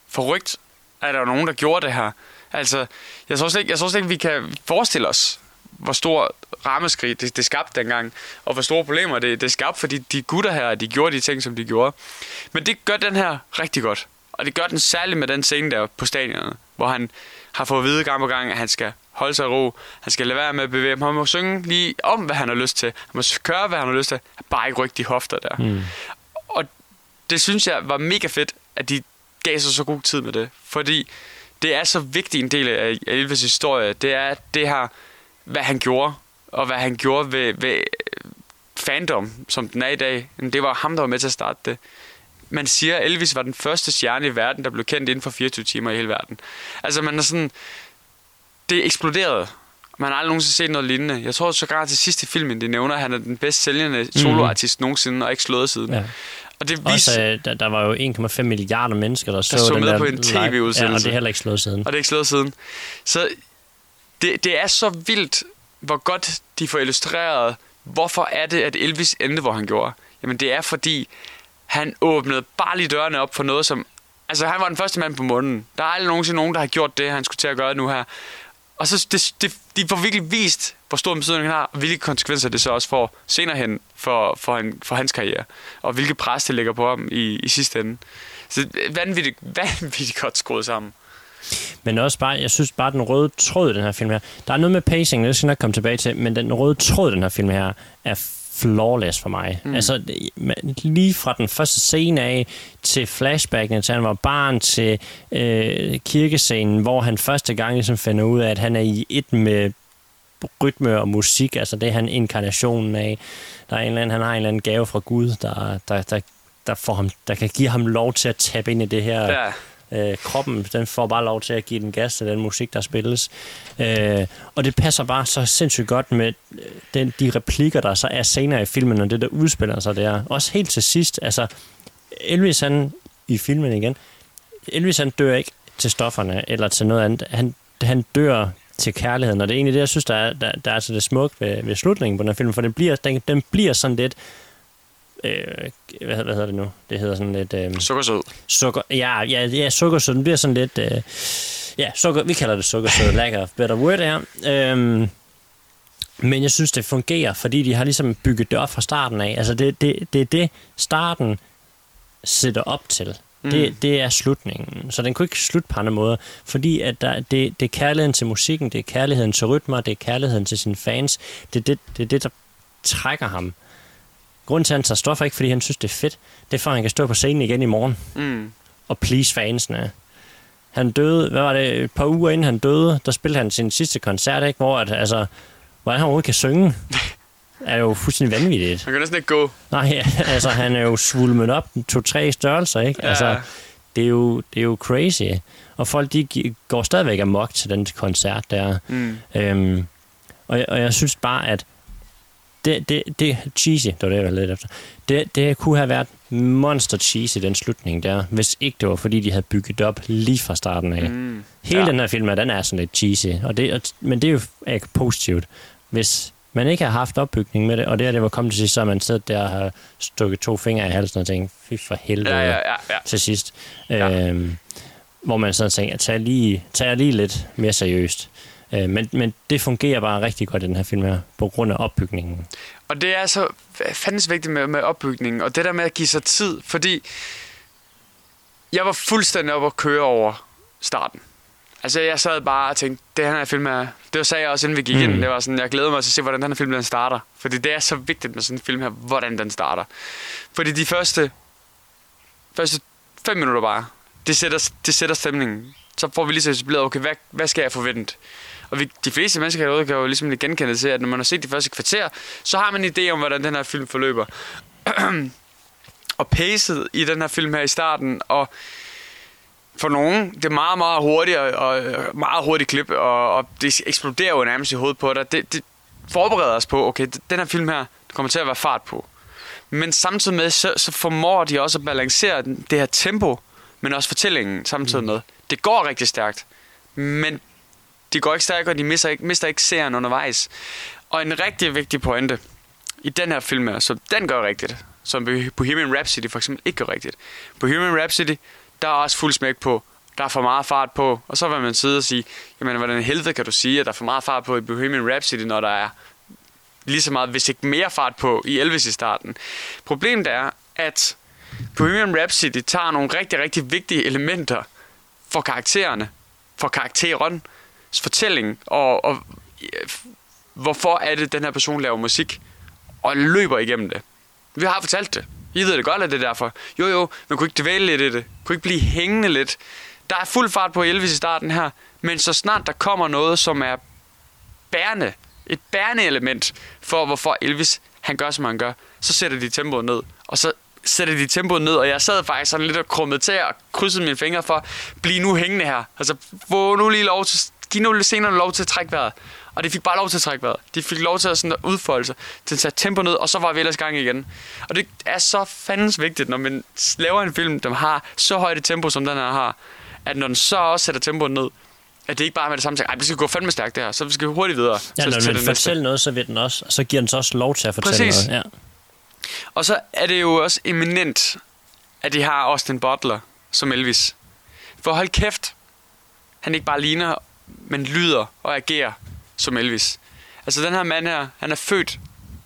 forrygt, at der var nogen, der gjorde det her. Altså, jeg tror slet ikke, vi kan forestille os, hvor stor rammeskrig det skabte dengang, og hvor store problemer det skabte, fordi de gutter her, de gjorde de ting, som de gjorde. Men det gør den her rigtig godt. Og det gør den særligt med den scene der på stadionerne, hvor han har fået at vide gang på gang, at han skal holde sig ro, han skal lade være med at bevæge ham, han må synge lige om, hvad han har lyst til, han må køre, hvad han har lyst til, bare ikke rykke de hofter der. Og det synes jeg var mega fedt, at de gav sig så god tid med det, fordi det er så vigtig en del af Elvis' historie, det er det her, hvad han gjorde, og hvad han gjorde ved fandom, som den er i dag. Det var ham, der var med til at starte det. Man siger, at Elvis var den første stjerne i verden, der blev kendt inden for 24 timer i hele verden. Altså, man er sådan... Det eksploderede. Man har aldrig nogensinde set noget lignende. Jeg tror sågar til sidste filmen, de nævner, at han er den bedst sælgende soloartist nogensinde, og ikke slået siden. Ja. Og det viser... Også, der var jo 1,5 milliarder mennesker, der så den med der på en tv-udsendelse. Ja, og det er heller ikke slået siden. Så... Det er så vildt, hvor godt de får illustreret, hvorfor er det, at Elvis endte, hvor han gjorde. Jamen det er, fordi han åbnede bare lige dørene op for noget, som... Altså han var den første mand på månen. Der er aldrig nogensinde nogen, der har gjort det, han skulle til at gøre nu her. Og så de får virkelig vist, hvor stor betydning han har, og hvilke konsekvenser det så også får senere hen for hans karriere. Og hvilke pres det ligger på ham i sidste ende. Så vanvittigt godt skruet sammen. Men også bare, jeg synes bare, den røde tråd i den her film her, der er noget med pacing, det skal jeg nok komme tilbage til, men den røde tråd i den her film her er flawless for mig. Altså, lige fra den første scene af, til flashbacken, til han var barn, til kirkescenen, hvor han første gang ligesom finder ud af, at han er i et med rytme og musik, altså det er han inkarnationen af. Der er en eller anden, han har en eller anden gave fra Gud, der får ham, der kan give ham lov til at tappe ind i det her... Ja. Kroppen, den får bare lov til at give den gas til den musik, der spilles. Og det passer bare så sindssygt godt med de replikker, der så er senere i filmen, og det, der udspiller sig der. Også helt til sidst, altså Elvis, han, i filmen igen, Elvis, han dør ikke til stofferne, eller til noget andet. Han dør til kærligheden, og det er egentlig det, jeg synes, der er så det smukke ved slutningen på den film, for den bliver sådan lidt... hvad hedder det nu? Det hedder sådan lidt... sukkersød. Sukkersød. Den bliver sådan lidt... vi kalder det sukkersød. Lack of better word her. Men jeg synes, det fungerer, fordi de har ligesom bygget det op fra starten af. Altså, det er det, starten sætter op til. Det er slutningen. Så den kunne ikke slutte på andre måder, fordi at det er kærligheden til musikken, det er kærligheden til rytmer, det er kærligheden til sine fans. Det er det, der trækker ham. Grunden til, at han tager stoffer, ikke fordi han synes, det er fedt. Det er for, at han kan stå på scenen igen i morgen. Og please fansene. Han døde, hvad var det, et par uger inden han døde, der spillede han sin sidste koncert, ikke? Hvor at, altså, hvordan han overhovedet kan synge, er jo fuldstændig vanvittigt. Han kan næsten ikke gå. Nej, altså, han er jo svulmet op 2-3 størrelser, ikke? Ja. Altså, det er jo crazy. Og folk, de går stadigvæk amok til den koncert der. Og jeg synes bare, at det cheesy, det var det, jeg var lidt efter. Det kunne have været monster cheesy, den slutning der, hvis ikke det var, fordi de havde bygget det op lige fra starten af. Hele den her film, den er sådan lidt cheesy, men det er jo positivt, hvis man ikke har haft opbygning med det, og det her, det var kommet til sidst, så man siddet der og har stukket 2 fingre i halsen og tænkt, fy for helvede, ja. Til sidst. Ja. Hvor man sådan tænker, tag lige lidt mere seriøst. Men det fungerer bare rigtig godt i den her film her, på grund af opbygningen. Og det er så fandens vigtigt med opbygningen, og det der med at give sig tid, fordi jeg var fuldstændig oppe at køre over starten. Altså jeg sad bare og tænkte, det her film er... Det sagde jeg også, inden vi gik ind. Det var sådan, jeg glæder mig til at se, hvordan den her film den starter. Fordi det er så vigtigt med sådan en film her, hvordan den starter. Fordi de første 5 minutter bare, det sætter stemningen. Så får vi lige så etableret, okay, hvad skal jeg forvente? Og de fleste mennesker herude kan jo ligesom lidt genkende til, at når man har set de første kvarter, så har man en idé om, hvordan den her film forløber. Og pacet i den her film her i starten, og for nogen, det er meget, meget hurtigt, og meget hurtigt klip, og det eksploderer jo nærmest i hovedet på dig. Det forbereder os på, okay, den her film her, det kommer til at være fart på. Men samtidig med, så formår de også at balancere det her tempo, men også fortællingen samtidig med. Det går rigtig stærkt, men de går ikke stærkt, og de mister ikke serien undervejs. Og en rigtig vigtig pointe i den her film her, som den gør rigtigt, som Bohemian Rhapsody for eksempel ikke gør rigtigt. Bohemian Rhapsody, der er også fuld smæk på, der er for meget fart på, og så vil man sidde og sige, jamen hvordan i helvede kan du sige, at der er for meget fart på i Bohemian Rhapsody, når der er lige så meget, hvis ikke mere fart på i Elvis i starten. Problemet er, at Bohemian Rhapsody tager nogle rigtig, rigtig vigtige elementer for karaktererne, for karakterens fortælling, og hvorfor er det, den her person laver musik, og løber igennem det. Vi har fortalt det. I ved det godt, at det er derfor. Jo, man kunne ikke dvæle lidt i det. Kunne ikke blive hængende lidt. Der er fuld fart på Elvis i starten her, men så snart der kommer noget, som er bærende, et bærende element for, hvorfor Elvis, han gør, som han gør, så sætter de tempoet ned, og jeg sad faktisk sådan lidt og krummede til og krydsede mine fingre for, bliv nu hængende her. Altså, få nu lige lov til, giv nu senere lov til at trække vejret. Og de fik bare lov til at trække vejret. De fik lov til at sådan udfolde sig, til at sætte tempo ned, og så var vi ellers gang igen. Og det er så fandens vigtigt, når man laver en film, der har så højt et tempo, som den her har, at når den så også sætter tempoet ned, at det ikke bare er med det samme ting, det skal gå fandme stærkt det her, så vi skal hurtigt videre. Ja, når man fortæller noget, så vil den også, så giver den så også lov til at fortælle noget. Præcis. Ja. Og så er det jo også eminent, at de har Austin Butler som Elvis. For hold kæft, han ikke bare ligner, men lyder og agerer som Elvis. Altså den her mand her, han er født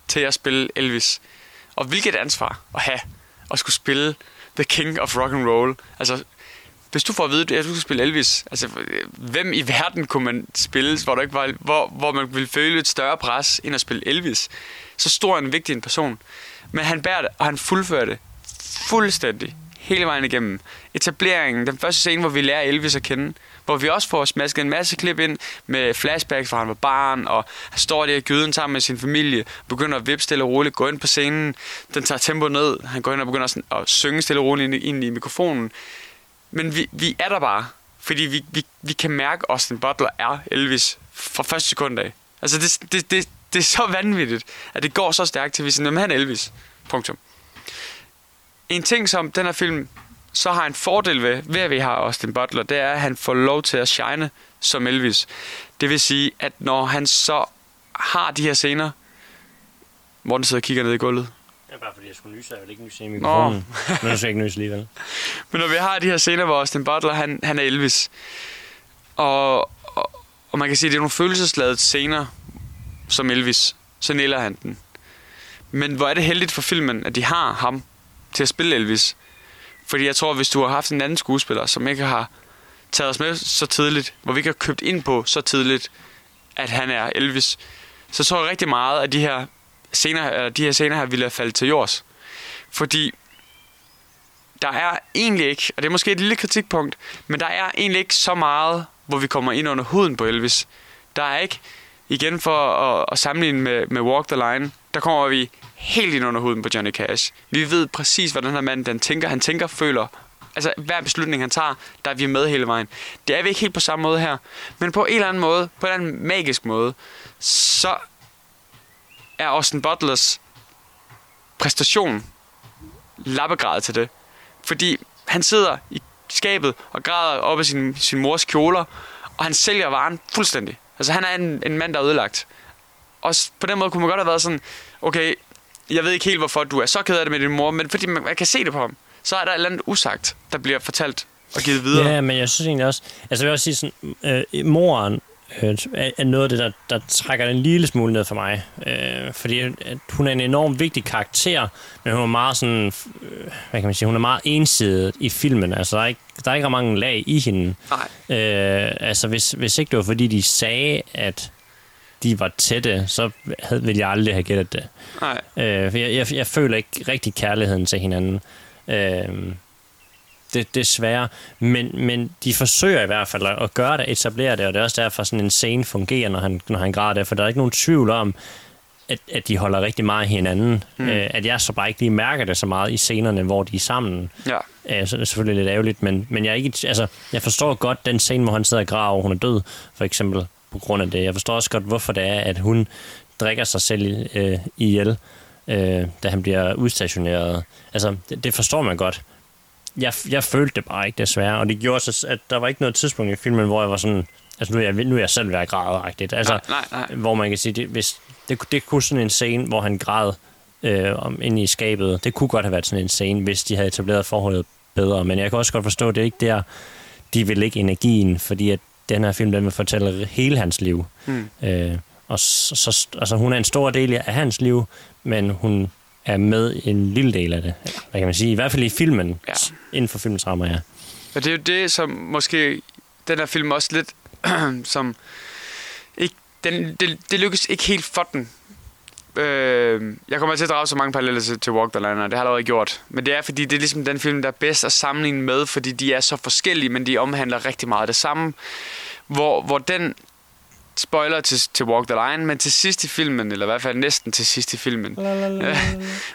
til at spille Elvis. Og hvilket ansvar at have at skulle spille The King of Rock and Roll. Altså hvis du får at vide, at du skal spille Elvis, altså hvem i verden kunne man spille, hvor man ville føle et større pres end at spille Elvis? Så stor en vigtig en person. Men han bærer det, og han fuldfører det fuldstændig hele vejen igennem. Etableringen, den første scene, hvor vi lærer Elvis at kende, hvor vi også får smasket en masse klip ind med flashbacks fra han var barn, og han står der i gyden sammen med sin familie, begynder at vippe stille og roligt, gå ind på scenen, den tager tempo ned, han går ind og begynder sådan at synge stille og roligt ind i mikrofonen. Men vi er der bare, fordi vi kan mærke, at Austin Butler er Elvis fra første sekund af. Altså det er så vanvittigt, at det går så stærkt til, at vi siger, at han er Elvis. Punktum. En ting, som den her film så har en fordel ved at vi har Austin Butler, det er, at han får lov til at shine som Elvis. Det vil sige, at når han så har de her scener, Morten sidder og kigger ned i gulvet. Ja, bare fordi jeg skulle nyse, jeg vil ikke nyse i mikrofonen. Men jeg skal ikke nyse alligevel. Men når vi har de her scener, hvor Austin Butler, han er Elvis. Og man kan sige, at det er nogle følelsesladede scener, som Elvis, så næller han den. Men hvor er det heldigt for filmen, at de har ham til at spille Elvis. Fordi jeg tror, at hvis du har haft en anden skuespiller, som ikke har taget os med så tidligt, hvor vi ikke har købt ind på så tidligt, at han er Elvis, så tror jeg rigtig meget, at de her scener her ville have faldet til jords. Fordi der er egentlig ikke, og det er måske et lille kritikpunkt, men der er egentlig ikke så meget, hvor vi kommer ind under huden på Elvis. Der er ikke... Igen for at sammenligne med Walk the Line, der kommer vi helt ind under huden på Johnny Cash. Vi ved præcis, hvad den her mand den tænker. Han tænker, føler. Altså hver beslutning, han tager, der er vi med hele vejen. Det er vi ikke helt på samme måde her. Men på en eller anden måde, på en eller anden magisk måde, så er Austin Butlers præstation lappegrad til det. Fordi han sidder i skabet og græder op af sin mors kjoler, og han sælger varen fuldstændig. Altså han er en mand, der er ødelagt. Og på den måde kunne man godt have været sådan, okay, jeg ved ikke helt, hvorfor du er så ked af det med din mor, men fordi man kan se det på ham, så er der et eller andet usagt, der bliver fortalt og givet videre. Ja, men jeg synes egentlig også, altså jeg vil også sige sådan, moren er noget af det, der trækker den en lille smule ned for mig. Fordi hun er en enormt vigtig karakter, men hun er meget sådan, hvad kan man sige, hun er meget ensidet i filmen. Altså der er ikke mange lag i hende. Nej. Altså hvis ikke det var fordi, de sagde, at de var tætte, så ville jeg aldrig have gættet det. Nej. For jeg føler ikke rigtig kærligheden til hinanden. Det er svære, men de forsøger i hvert fald at gøre det, etablere det, og det er også derfor sådan en scene fungerer, når han græder det, for der er ikke nogen tvivl om, at de holder rigtig meget af hinanden. Mm. At jeg så bare ikke lige mærker det så meget i scenerne, hvor de er sammen. Ja. Så det er selvfølgelig lidt ærgerligt, men jeg, ikke, altså, jeg forstår godt den scene, hvor han sidder og græder, og hun er død, for eksempel, på grund af det. Jeg forstår også godt, hvorfor det er, at hun drikker sig selv ihjel, da han bliver udstationeret. Altså, det forstår man godt. Jeg følte det bare ikke, desværre, og det gjorde så, at der var ikke noget tidspunkt i filmen, hvor jeg var sådan, altså nu er jeg selv ved at græde-agtigt. Altså, nej. Hvor man kan sige, det kunne sådan en scene, hvor han græd inde i skabet, det kunne godt have været sådan en scene, hvis de havde etableret forholdet bedre, men jeg kan også godt forstå, at det er ikke der, de vil lægge energien, fordi at den her film, den vil fortælle hele hans liv. Mm. Og så, altså, hun er en stor del af hans liv, men hun er med en lille del af det. Hvad kan man sige? I hvert fald i filmen. Ja. Inden for filmens rammer, ja. Og det er jo det, som måske den her film også lidt, som ikke, det lykkes ikke helt for den. Jeg kommer til at drage så mange paralleller til Walk the Line, og det har jeg allerede gjort. Men det er, fordi det er ligesom den film, der er bedst at sammenligne med, fordi de er så forskellige, men de omhandler rigtig meget det samme. Hvor den spoiler til Walk the Line, men til sidst i filmen, eller i hvert fald næsten til sidst i filmen,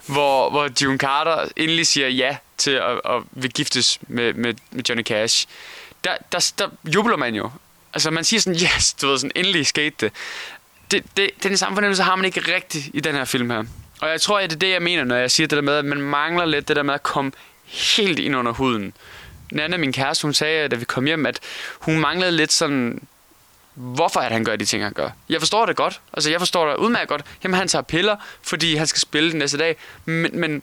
hvor June Carter endelig siger ja til at vil giftes med Johnny Cash, der jubler man jo. Altså man siger sådan, yes, du ved, sådan, endelig skete det. Det er den samme fornemmelse, har man ikke rigtigt i den her film her. Og jeg tror, at det er det, jeg mener, når jeg siger det der med, at man mangler lidt det der med at komme helt ind under huden. Nanna, min kæreste, hun sagde, da vi kom hjem, at hun manglede lidt sådan, hvorfor at han gør de ting, han gør. Jeg forstår det godt. Altså, jeg forstår det udmærket godt. Jamen, han tager piller, fordi han skal spille den næste dag. Men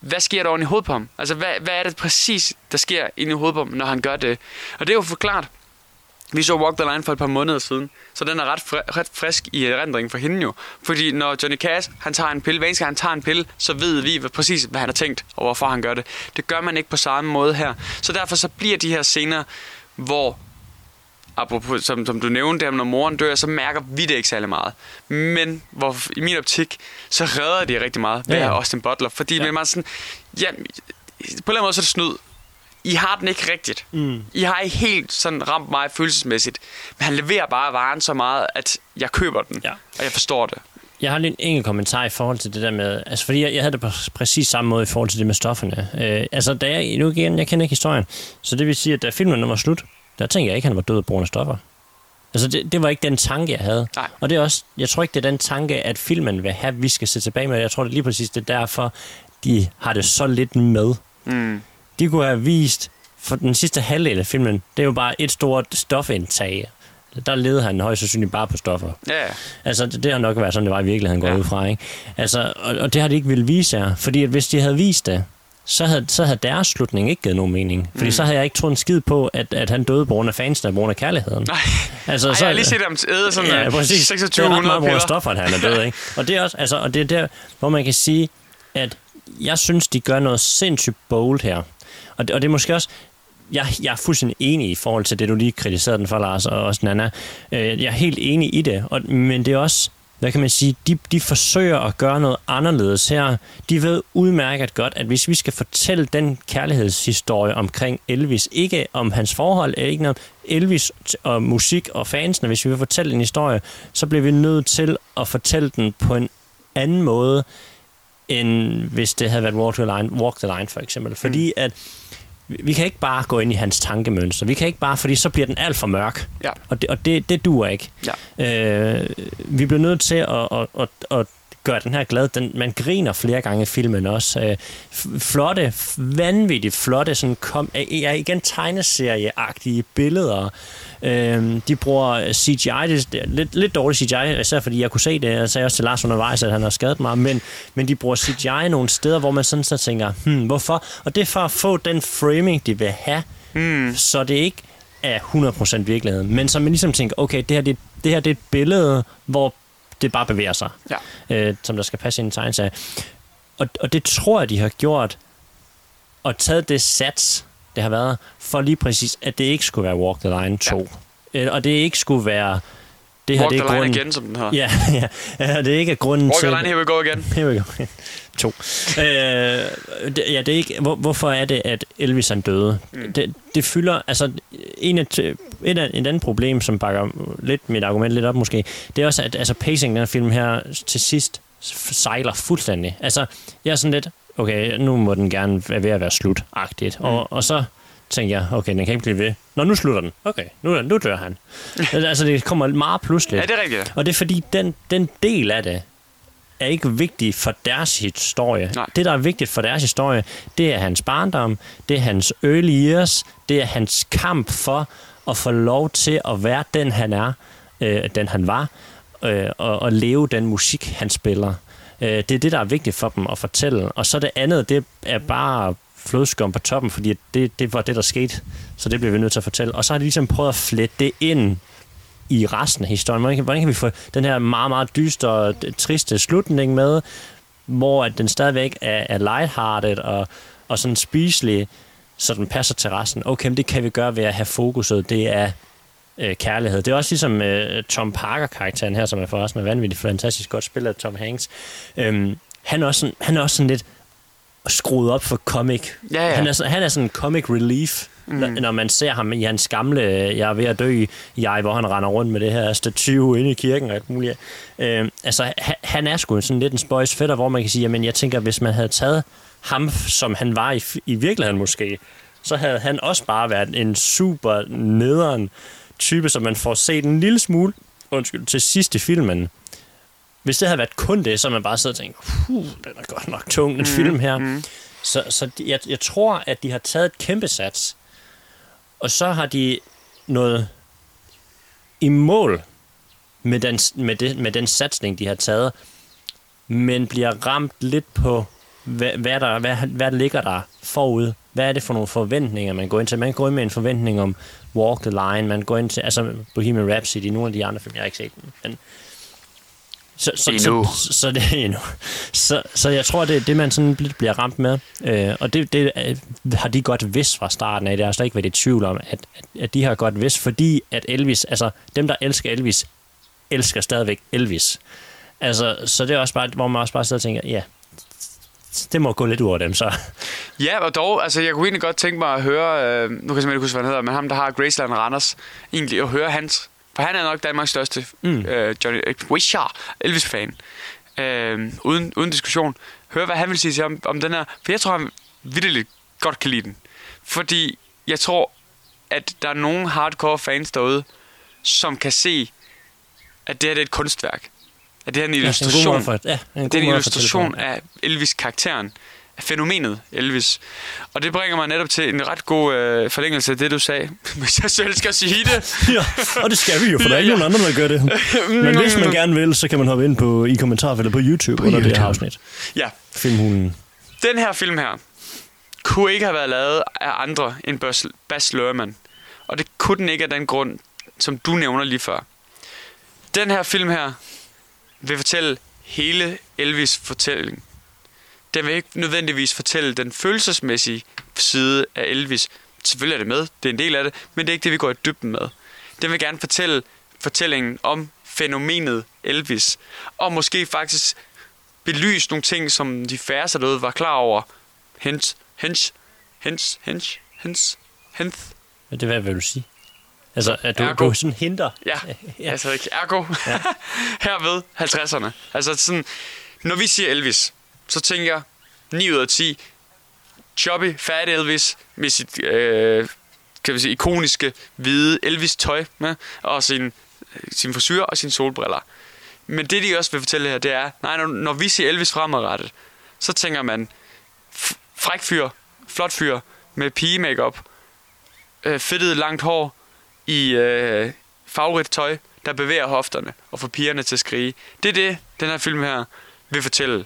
hvad sker der oven i hovedet på ham? Altså, hvad er det præcis, der sker inde i hovedet på ham, når han gør det? Og det er jo forklart. Vi så Walk the Line for et par måneder siden, så den er ret frisk i erindringen for hende jo. Fordi når Johnny Cash, han tager en pille, hver eneste gang han tager en pille, så ved vi præcis, hvad han har tænkt, og hvorfor han gør det. Det gør man ikke på samme måde her. Så derfor så bliver de her scener, hvor, apropos, som du nævnte, der, når moren dør, så mærker vi det ikke særlig meget. Men hvor, i min optik, så redder de rigtig meget ved Austin Butler. Fordi man sådan, på en eller anden måde så er det snyd. I har den ikke rigtigt. Mm. I har ikke helt sådan ramt mig følelsesmæssigt. Men han leverer bare varen så meget, at jeg køber den, og jeg forstår det. Jeg har lige en enkelt kommentar i forhold til det der med, altså fordi jeg havde det på præcis samme måde i forhold til det med stofferne. Altså da jeg, nu igen, jeg kender ikke historien, så det vil sige, at da filmen var slut, der tænkte jeg ikke, at han var død af brugende stoffer. Altså det var ikke den tanke, jeg havde. Nej. Og det er også, jeg tror ikke, det er den tanke, at filmen vil have, vi skal se tilbage med. Jeg tror det lige præcis, det er derfor, de har det så lidt med. Mm. De kunne have vist, for den sidste halvdel af filmen, det er jo bare et stort stofindtag. Der leder han højst sandsynligt bare på stoffer. Yeah. Altså, det har nok været sådan, det var i virkeligheden, går ud fra, ikke? Altså, og det har de ikke ville vise jer. Fordi at hvis de havde vist det, så havde deres slutning ikke givet nogen mening. Fordi så havde jeg ikke troet en skid på, at han døde på grund af fansen og på grund af kærligheden. Nej, altså, så jeg har lige set ham æde sådan 2600 piller. Stoffer, han er død, ikke? Og det er også, altså, og det er der, hvor man kan sige, at jeg synes, de gør noget sindssygt bold her. Og det er måske også, jeg er fuldstændig enig i forhold til det, du lige kritiserede den for, Lars, og også Nanna. Jeg er helt enig i det, men det er også, hvad kan man sige, de forsøger at gøre noget anderledes her. De ved udmærket godt, at hvis vi skal fortælle den kærlighedshistorie omkring Elvis, ikke om hans forhold, ikke om Elvis og musik og fansene, hvis vi vil fortælle en historie, så bliver vi nødt til at fortælle den på en anden måde, end hvis det havde været Walk the Line for eksempel. Fordi at vi kan ikke bare gå ind i hans tankemønster. Vi kan ikke bare, fordi så bliver den alt for mørk. Ja. Og det duer ikke. Ja. Vi bliver nødt til at gør den her glad. Man griner flere gange i filmen også. Flotte, vanvittigt flotte, sådan igen tegneserieagtige billeder. De bruger CGI, det er lidt dårligt CGI, især fordi jeg kunne se det, jeg sagde også til Lars undervejs, at han har skadet mig, men de bruger CGI nogle steder, hvor man sådan så tænker, hvorfor? Og det er for at få den framing, de vil have, så det ikke er 100% virkelighed, men så man ligesom tænker, okay, det her er et billede, hvor det bare bevæger sig, som der skal passe ind i tegneserien. Og det tror jeg, de har gjort, og taget det sats, det har været, for lige præcis, at det ikke skulle være Walk the Line 2. Ja. Og det ikke skulle være... Det her, Walk det er the grunden... Line igen, som den her. Ja, det ikke er grunden Walk til... Walk the Line, here we go again. Here we go. 2. Det er ikke... Hvorfor er det, at Elvis han døde? Det fylder... Altså, et andet problem, som bakker lidt mit argument lidt op måske, det er også, at altså, pacing den her film her til sidst sejler fuldstændig. Altså, jeg er sådan lidt... okay, nu må den gerne være ved at være slut-agtigt. Og så tænker jeg, okay, den kan ikke blive ved. Nå, nu slutter den. Okay, nu dør han. Altså, det kommer meget pludseligt. Ja, det er rigtigt. Og det er fordi, den del af det er ikke vigtig for deres historie. Nej. Det, der er vigtigt for deres historie, det er hans barndom, det er hans early years, det er hans kamp for at få lov til at være den, han er, den han var, og leve den musik, han spiller. Det er det, der er vigtigt for dem at fortælle. Og så det andet, det er bare flødeskum på toppen, fordi det var det, der skete. Så det bliver vi nødt til at fortælle. Og så har de ligesom prøvet at flette det ind i resten af historien. Hvordan kan vi få den her meget, meget dystre og triste slutning med, hvor den stadigvæk er lighthearted og sådan spiselig, så den passer til resten. Okay, men det kan vi gøre ved at have fokuset. Det er kærlighed. Det er også ligesom Tom Parker-karakteren her, som er forresten vanvittigt fantastisk godt spillet af Tom Hanks. Han er også sådan lidt skruet op for comic. Ja, ja. Han er sådan en comic relief, når man ser ham i hans gamle Jeg er ved at dø, hvor han render rundt med det her stativ inde i kirken og alt muligt. Altså, han er sgu sådan lidt en spøjs fætter, hvor man kan sige, jamen jeg tænker, hvis man havde taget ham, som han var i virkeligheden måske, så havde han også bare været en super nederen type, som man får set en lille smule til sidst i filmen. Hvis det havde været kun det, så man bare sidder og tænker, den er godt nok tung, den film her. Så jeg tror, at de har taget et kæmpe sats, og så har de noget i mål med den satsning, de har taget, men bliver ramt lidt på, hvad der ligger der forud. Hvad er det for nogle forventninger, man går ind til? Man går ind med en forventning om Walk the Line, man går ind til altså Bohemian Rhapsody, nogle af de andre film, jeg har ikke set dem. Men så det endnu. Så jeg tror, det er det, man sådan lidt bliver ramt med. Og det har de godt vidst fra starten af. Det har slet ikke været i tvivl om, at de har godt vidst, fordi at Elvis, altså dem, der elsker Elvis, elsker stadigvæk Elvis. Altså, så det er også bare, hvor man også bare sidder og tænker, ja... Det må gå lidt ud over dem, så. Ja, og dog, altså jeg kunne egentlig godt tænke mig at høre, nu kan jeg simpelthen ikke huske, hvad han hedder, men ham, der har Graceland Randers, egentlig at høre hans, for han er nok Danmarks største Elvis-fan, uden diskussion. Høre, hvad han vil sige til ham om den her, for jeg tror, han vitterligt godt kan lide den. Fordi jeg tror, at der er nogle hardcore fans derude, som kan se, at det her er et kunstværk. At det er en illustration, af Elvis-karakteren, af fænomenet Elvis. Og det bringer mig netop til en ret god forlængelse af det, du sagde. Hvis jeg selv skal sige det. Ja, og det skal vi jo, for der er ikke nogen andre, der gør det. Men hvis man gerne vil, så kan man hoppe ind på, i kommentarfeltet på YouTube under det her afsnit. Ja. Filmhulen. Den her film her kunne ikke have været lavet af andre end Baz Luhrmann. Og det kunne den ikke af den grund, som du nævner lige før. Den her film her vil fortælle hele Elvis-fortællingen. Den vil ikke nødvendigvis fortælle den følelsesmæssige side af Elvis. Selvfølgelig er det med, det er en del af det, men det er ikke det, vi går i dybden med. Den vil gerne fortælle fortællingen om fænomenet Elvis, og måske faktisk belyse nogle ting, som de færreste derude var klar over. Hence. Det er hvad vil du sige? Altså, at du sådan hinter. Ja, altså ikke. Ergo. Ja. Herved 50'erne. Altså sådan, når vi siger Elvis, så tænker jeg 9 ud af 10. Chubby, fat Elvis med sit, kan vi sige, ikoniske hvide Elvis-tøj med, og sin frisyr og sine solbriller. Men det de også vil fortælle her, det er, nej, når vi ser Elvis fremadrettet, så tænker man, fræk fyr, flot fyr, med pige makeup, fedtet langt hår, i farverigt tøj, der bevæger hofterne og får pigerne til at skrige. Det er det, den her film her vil fortælle.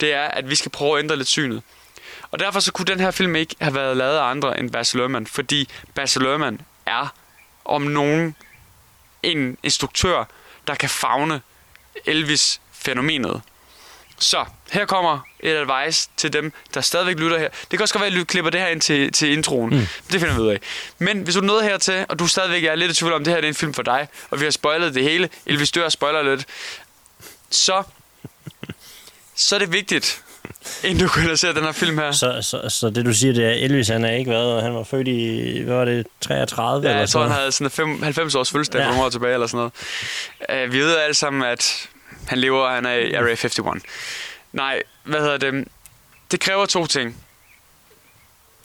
Det er, at vi skal prøve at ændre lidt synet. Og derfor så kunne den her film ikke have været lavet af andre end Baz Luhrmann, fordi Baz Luhrmann er om nogen en instruktør, der kan favne Elvis-fænomenet. Så her kommer et advice til dem, der stadigvæk lytter her. Det kan også godt være, at du klipper det her ind til introen. Det finder vi ud af. Men hvis du er nået hertil, og du stadigvæk er lidt i tvivl om, det her det er en film for dig, og vi har spoilet det hele, Elvis dør spoiler lidt, så er det vigtigt, inden du kunne se den her film her. Så det du siger, det er, Elvis han er ikke været, og han var født i, hvad var det, 33 eller sådan noget? Jeg tror, han havde sådan 90 års fødselsdag for nogle år tilbage eller sådan noget. Vi ved alle sammen, at han lever, og han er i Area 51. Nej, hvad hedder det? Det kræver to ting.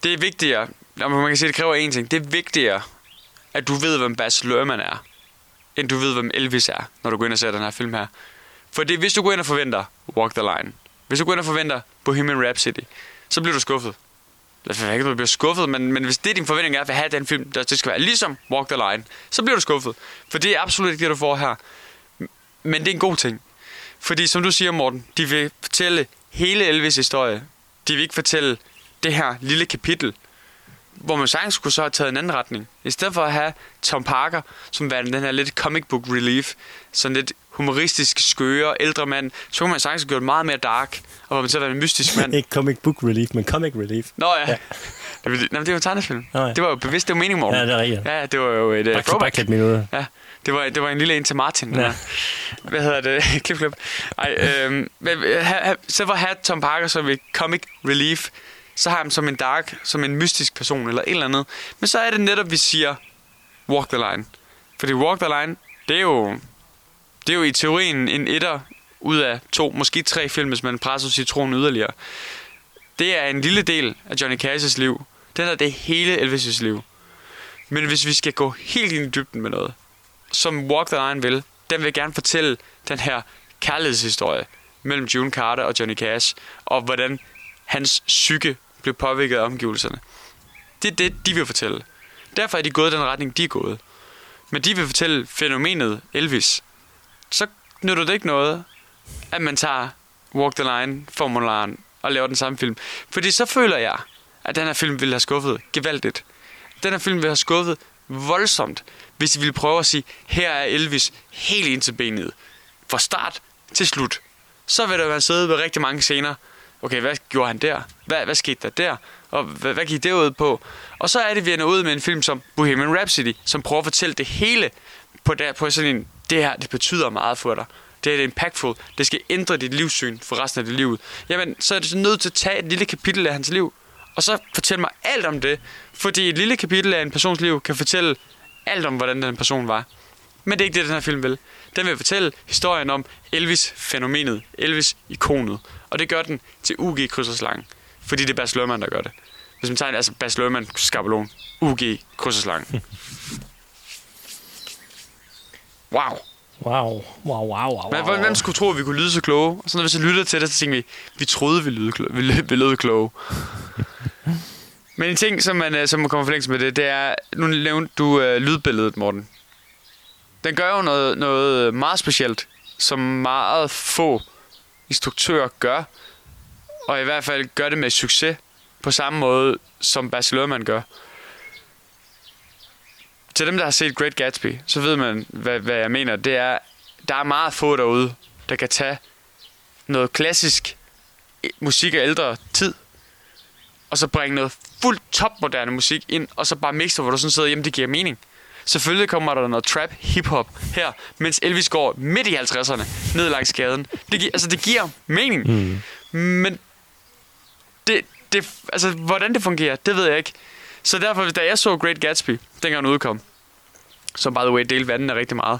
Det er vigtigere, man kan sige, det kræver én ting. Det er vigtigere, at du ved, hvem Baz Luhrmann er, end du ved, hvem Elvis er, når du går ind og ser den her film her. For det, hvis du går ind og forventer Walk the Line, hvis du går ind og forventer Bohemian Rhapsody, så bliver du skuffet. Jeg ikke, du bliver skuffet, men hvis det er din forventning er, at have den film, der skal være ligesom Walk the Line, så bliver du skuffet. For det er absolut ikke det, du får her. Men det er en god ting. Fordi som du siger, Morten, de vil fortælle hele Elvis' historie. De vil ikke fortælle det her lille kapitel, hvor man sagtens skulle så have taget en anden retning. I stedet for at have Tom Parker, som var den her lidt comic book relief, sådan lidt humoristisk, skøre, ældre mand, så kunne man sagtens have gjort meget mere dark, og hvor man så var en mystisk mand. Ikke comic book relief, men comic relief. Nå ja. Jamen, det var en tegnefilm. Nå, ja. Det var jo bevidst, det var meningen, Morten. Ja, det er rigtigt. Ja, det var jo et throwback. Ja. Det var en lille en til Martin. Ja. Hvad hedder det? klip. Ej, så var hat Tom Parker som et comic relief, så har han som en dark, som en mystisk person eller et eller andet. Men så er det netop, vi siger Walk the Line. Fordi Walk the Line, det er jo i teorien en etter ud af to, måske tre film, hvis man presser citronen yderligere. Det er en lille del af Johnny Cash's liv. Den er det hele Elvis' liv. Men hvis vi skal gå helt ind i dybden med noget, som Walk the Line vil, den vil gerne fortælle den her kærlighedshistorie mellem June Carter og Johnny Cash, og hvordan hans psyke blev påvirket af omgivelserne. Det er det, de vil fortælle. Derfor er de gået den retning, de er gået. Men de vil fortælle fænomenet Elvis. Så nytter det ikke noget, at man tager Walk the Line-formularen og laver den samme film. Fordi så føler jeg, at den her film ville have skuffet gevaldigt. Den her film ville have skuffet voldsomt, hvis vi ville prøve at sige, her er Elvis helt ind til benet. Fra start til slut. Så vil der være siddet ved rigtig mange scener. Okay, hvad gjorde han der? Hvad skete der? Og hvad gik det ud på? Og så er det, vi ender ud med en film som Bohemian Rhapsody, som prøver at fortælle det hele på sådan en, det her, det betyder meget for dig. Det her det er impactful. Det skal ændre dit livssyn for resten af dit liv. Jamen, så er det nødt til at tage et lille kapitel af hans liv, og så fortæl mig alt om det. Fordi et lille kapitel af en persons liv kan fortælle alt om, hvordan den person var. Men det er ikke det, den her film vil. Den vil fortælle historien om Elvis-fænomenet, Elvis-ikonet. Og det gør den til UG Kryds og Slange. Fordi det er Baz Luhrmann, der gør det. Hvis man tager en Baz Luhrmann-skabelon, UG Kryds og Slange. Wow. Men hvem skulle tro, at vi kunne lyde så kloge? Og så når vi så lytter til det, så tænker vi, vi troede, vi lød kloge. Men en ting, som man kommer forlængs med det er, nu nævnte du lydbilledet, Morten. Den gør jo noget meget specielt, som meget få instruktører gør. Og i hvert fald gør det med succes, på samme måde som Baz Luhrmann gør. Til dem, der har set Great Gatsby, så ved man, hvad jeg mener. Det er, der er meget få derude, der kan tage noget klassisk musik af ældre tid, og så bringe noget fuldt topmoderne musik ind, og så bare mixer, hvor du sådan sidder hjemme, det giver mening. Selvfølgelig kommer der noget trap, hiphop her, mens Elvis går midt i 50'erne, ned langs gaden. Det giver mening. Men hvordan det fungerer, det ved jeg ikke. Så derfor, da jeg så Great Gatsby, dengang den udkom, som by the way delte vandene rigtig meget,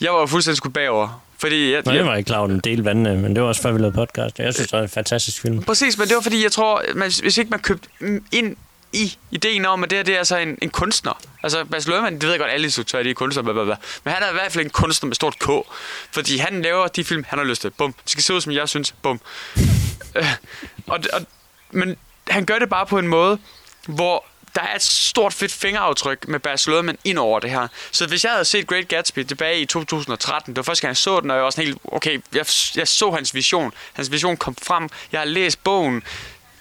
jeg var jo fuldstændig skudt bagover. Jeg var ikke klar over den del vandene, men det var også før vi lavede podcast. Jeg synes, det var en fantastisk film. Præcis, men det var fordi, jeg tror, hvis ikke man købte ind i ideen om, at det her det er altså en kunstner. Altså, Baz Luhrmann, det ved jeg godt, alle instruktører, de er kunstnere, blablabla. Men han er i hvert fald en kunstner med stort K. Fordi han laver de film, han har lyst til. Bum. Det skal se ud, som jeg synes. Bum. Men han gør det bare på en måde, hvor der er et stort fedt fingeraftryk med Baz Luhrmann ind over det her. Så hvis jeg havde set Great Gatsby tilbage i 2013, det var første gang jeg så den, og jeg var sådan helt, okay, jeg så hans vision. Hans vision kom frem. Jeg har læst bogen.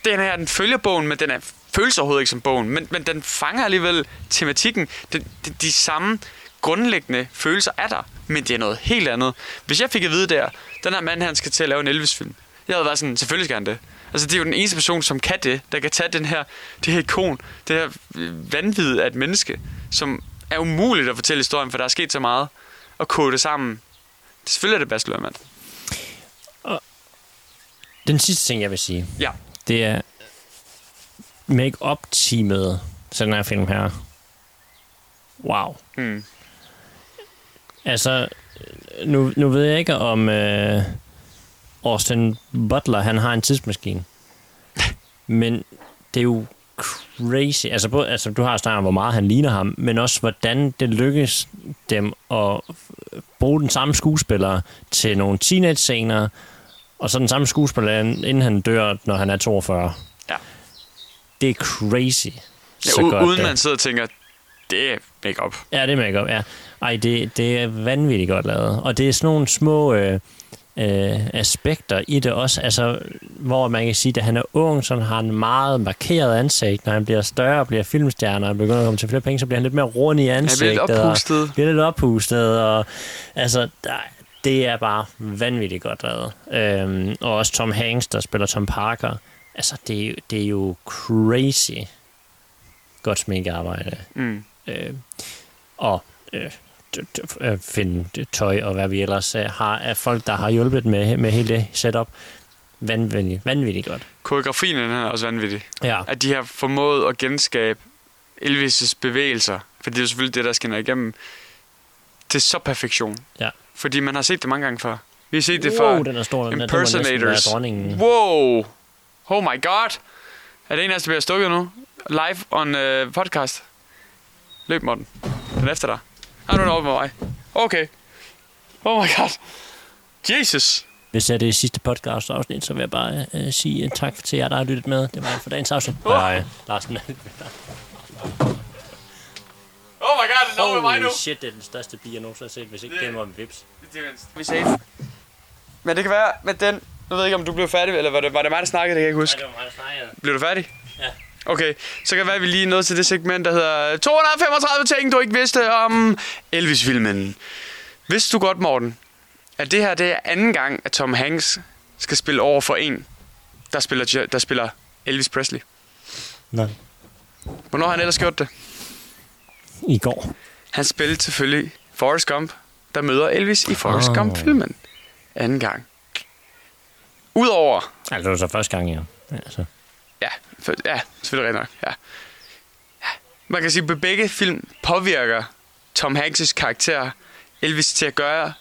Den her, den følger bogen, men den er føles overhovedet ikke som bogen, men den fanger alligevel tematikken. De samme grundlæggende følelser er der, men det er noget helt andet. Hvis jeg fik at vide der, den her mand, han skal til at lave en Elvis-film, jeg havde været sådan, selvfølgelig skal han det. Altså, det er jo den eneste person, som kan det, der kan tage det her ikon, det her vanvid af et menneske, som er umuligt at fortælle historien, for der er sket så meget, og kode det sammen. Det selvfølgelig er det Baz Luhrmann. Den sidste ting, jeg vil sige, ja, det er make-up-teamet til den her film her. Wow. Mm. Altså, nu ved jeg ikke, om Austin Butler, han har en tidsmaskine. Men det er jo crazy. Altså, du har snakket om, hvor meget han ligner ham, men også, hvordan det lykkes dem at bruge den samme skuespiller til nogle teenage-scener, og så den samme skuespiller, inden han dør, når han er 42. Ja. Det er crazy. Ja, uden man sidder og tænker, det er make-up. Ja, det er make-up, ja. Ej, det er vanvittigt godt lavet. Og det er sådan nogle små aspekter i det også, altså, hvor man kan sige, at han er ung, så han har en meget markeret ansigt. Når han bliver større og bliver filmstjerne og begynder at komme til flere penge, så bliver han lidt mere rund i ansigtet. Han bliver lidt oppustet. Og, altså, det er bare vanvittigt godt lavet. Og også Tom Hanks, der spiller Tom Parker. Altså, det er jo crazy godt sminkearbejde. Mm. Og finde tøj og hvad vi ellers har af folk, der har hjulpet med hele det setup. Vanvittigt godt. Koreografien er også vanvittig. Ja. At de har formået at genskabe Elvis' bevægelser. For det er jo selvfølgelig det, der skinner igennem. Det er så perfektion. Ja. Fordi man har set det mange gange før. Vi har set det for den er stor, impersonators. Wow! Oh my god! Er det en af os, der bliver stukket nu? Live on podcast. Løb, Morten. Den er efter dig. Nu er den over med mig. Okay. Oh my god. Jesus! Hvis det er det sidste podcast afsnit, så vil jeg bare sige tak til jer, der har lyttet med. Det var for dagens afsnit. Nej, Larsen. Oh my god, den er over med mig nu. Holy shit, det er den største bier, jeg nogensinde har set, hvis ikke den var med vips. Det er safe. Men det kan være med den. Jeg ved ikke, om du blev færdig, eller var det mig, der snakkede? Det kan jeg ikke huske. Nej, det var mig, der snakkede. Blev du færdig? Ja. Okay, så kan det være, at vi lige er nået til det segment, der hedder 235 ting, du ikke vidste om Elvis-filmen. Vidste du godt, Morten, at det her det er anden gang, at Tom Hanks skal spille over for en, der spiller Elvis Presley? Nej. Hvornår har han ellers gjort det? I går. Han spillede selvfølgelig Forrest Gump, der møder Elvis i Forrest Gump-filmen. Anden gang. Udover... Altså, det var så første gang, ja. Altså. Ja, selvfølgelig rigtig nok. Ja. Ja. Man kan sige, at begge film påvirker Tom Hanks' karakter Elvis til at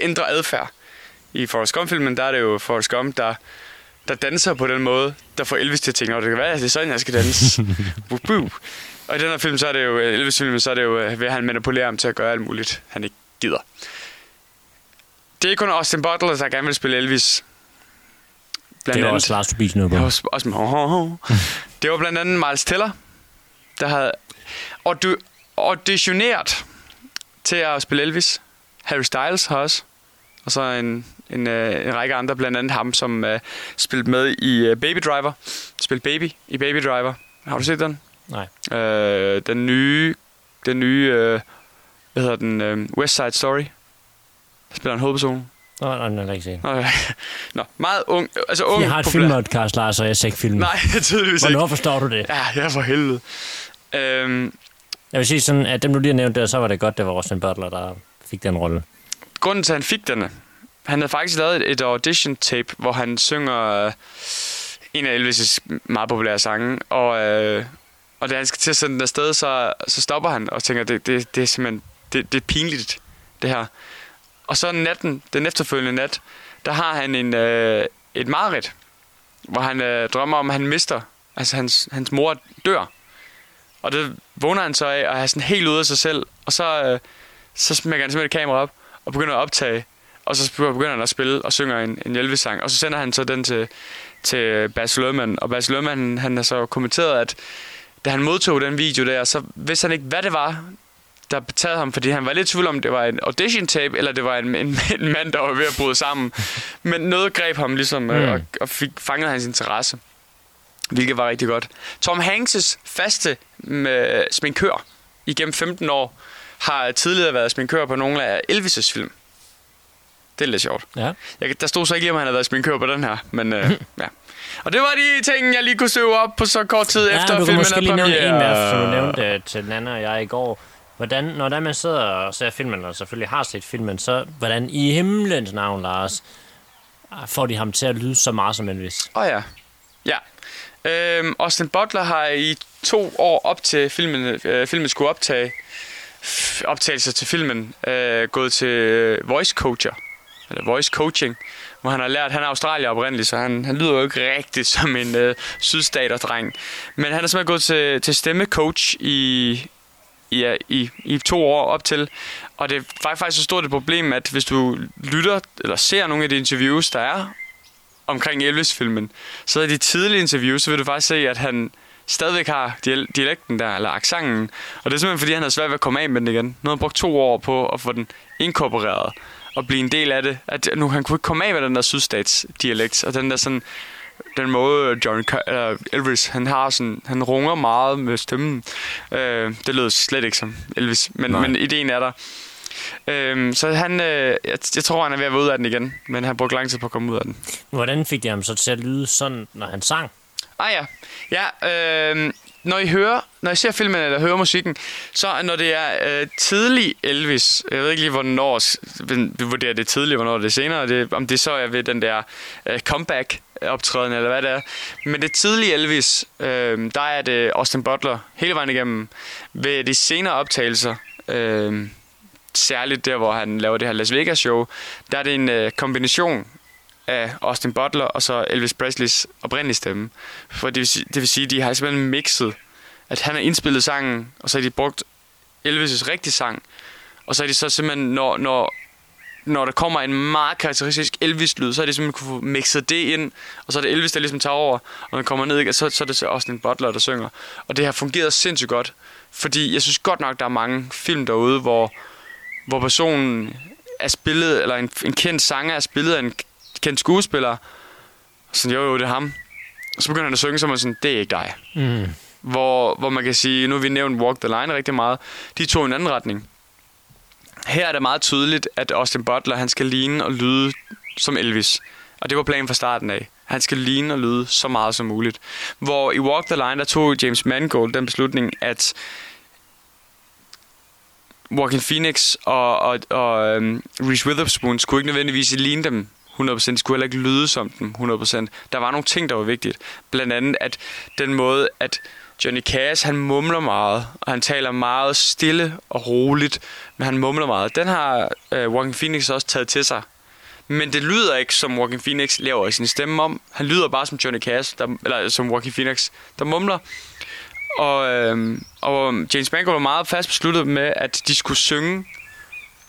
ændre adfærd. I Forrest Gump-filmen, der er det jo Forrest Gump, der danser på den måde, der får Elvis til at tænke, det kan være, det er sådan, jeg skal danse. Og i den her film, så er det jo Elvis-filmen, så er det jo ved, at han manipulerer ham til at gøre alt muligt, han ikke gider. Det er ikke kun Austin Butler, der gerne vil spille Elvis. Blandt det var også Lars Tobias noget på. Det var blandt andet Miles Teller, der havde auditioneret til at spille Elvis. Harry Styles har også. Og så en række andre, blandt andet ham, som spillede med i Baby Driver. Spillede Baby i Baby Driver. Har du set den? Nej. Den nye hvad hedder den? West Side Story. Der spiller en hovedperson. Nå, det ikke set. Nå, meget ung, altså unge. Jeg har et filmpodcast, Lars, og jeg ser ikke film. Nej, tydeligvis ikke. Hvornår forstår du det? Ja, jeg er for helvede. Jeg vil sige sådan, at dem du lige nævnte der, så var det godt, det var Austin Butler, der fik den rolle. Grunden til, at han fik den, han havde faktisk lavet et audition tape, hvor han synger en af Elvis' meget populære sange, og da han skal til at sende den afsted, så stopper han og tænker, det er simpelthen, det er pinligt, det her. Og så natten, den efterfølgende nat, der har han et mareridt, hvor han drømmer om, at han mister, altså hans mor dør. Og det vågner han så af, og er sådan helt ude af sig selv. Og så smækker han simpelthen et kamera op, og begynder at optage. Og så begynder han at spille og synger en Elvis-sang. Og så sender han så den til Baz Luhrmann. Og Baz Luhrmann, han har så kommenteret, at da han modtog den video der, så vidste han ikke, hvad det var, der betagede ham. Fordi han var lidt i tvivl om, det var en audition-tape, eller det var en mand, der var ved at bryde sammen. Men noget greb ham ligesom, og fangede hans interesse. Hvilket var rigtig godt. Tom Hanks' faste sminkør igennem 15 år har tidligere været sminkør på nogle af Elvis' film. Det er lidt sjovt. Ja. Der stod så ikke lige, om han havde været sminkør på den her, men ja. Og det var de ting, jeg lige kunne søge op på så kort tid efter filmen er premiere. Ja, du kunne måske lige nævne en af, som du nævnte til den anden og jeg i går. Hvordan, når der man sidder og ser filmen, og selvfølgelig har set filmen, så hvordan i himlens navn, Lars, får de ham til at lyde så meget som Elvis? Ja. Austin Butler har i 2 år op til filmen skulle optagelser til filmen gået til voice coaching, hvor han har lært, han er australier oprindeligt, så han lyder jo ikke rigtigt som en sydstaterdreng. Men han er simpelthen gået til stemmecoach i 2 år op til. Og det er faktisk så stort et problem, at hvis du lytter eller ser nogle af de interviews, der er omkring Elvis-filmen, så i de tidlige interviews, så vil du faktisk se, at han stadigvæk har dialekten der, eller aksangen. Og det er simpelthen, fordi han har svært ved at komme af med den igen. Nu har han brugt 2 år på at få den inkorporeret og blive en del af det. At nu han kunne ikke komme af med den der sydstatsdialekt, og den der sådan, den måde Elvis, han har sådan, han runger meget med stemmen. Det lød slet ikke som Elvis, men ideen er der. Så han, jeg tror, han er ved at være ud af den igen, men han brugte lang tid på at komme ud af den. Hvordan fik de ham så til at lyde sådan, når han sang? Når I ser filmen eller hører musikken, så når det er tidlig Elvis, jeg ved ikke lige hvornår, vi vurderer det tidligt, hvornår det er senere, om det så er ved den der comeback-optræden eller hvad det er. Men det tidlige Elvis, der er det Austin Butler hele vejen igennem. Ved de senere optagelser, særligt der, hvor han laver det her Las Vegas-show, der er det en kombination af Austin Butler og så Elvis Presleys oprindelige stemme. For det vil sige, at de har simpelthen mixet, at han har indspillet sangen, og så har de brugt Elvis' rigtige sang, og så er de så simpelthen, når der kommer en meget karakteristisk Elvis-lyd, så er de simpelthen kunne mixe det ind, og så er det Elvis, der ligesom tager over, og man kommer ned, og så er det så Austin Butler, der synger. Og det har fungeret sindssygt godt, fordi jeg synes godt nok, der er mange film derude, hvor personen er spillet, eller en kendt sanger er spillet af en kendt skuespiller, og sådan, jo, det er ham. Og så begynder han at synge, så man sådan, det er ikke dig. Hvor man kan sige, nu har vi nævnt Walk the Line rigtig meget, de tog en anden retning. Her er det meget tydeligt, at Austin Butler, han skal ligne og lyde som Elvis. Og det var planen fra starten af. Han skal ligne og lyde så meget som muligt. Hvor i Walk the Line, der tog James Mangold den beslutning, at Joaquin Phoenix og Reese Witherspoon skulle ikke nødvendigvis ligne dem 100%, skulle heller ikke lyde som dem 100%. Der var nogle ting, der var vigtigt. Blandt andet, at den måde, at Johnny Cash, han mumler meget, og han taler meget stille og roligt, men han mumler meget. Den har Joaquin Phoenix også taget til sig. Men det lyder ikke, som Joaquin Phoenix laver i sin stemme om. Han lyder bare som Johnny Cash, eller som Joaquin Phoenix, der mumler. Og James Mangold var meget fast besluttet med, at de skulle synge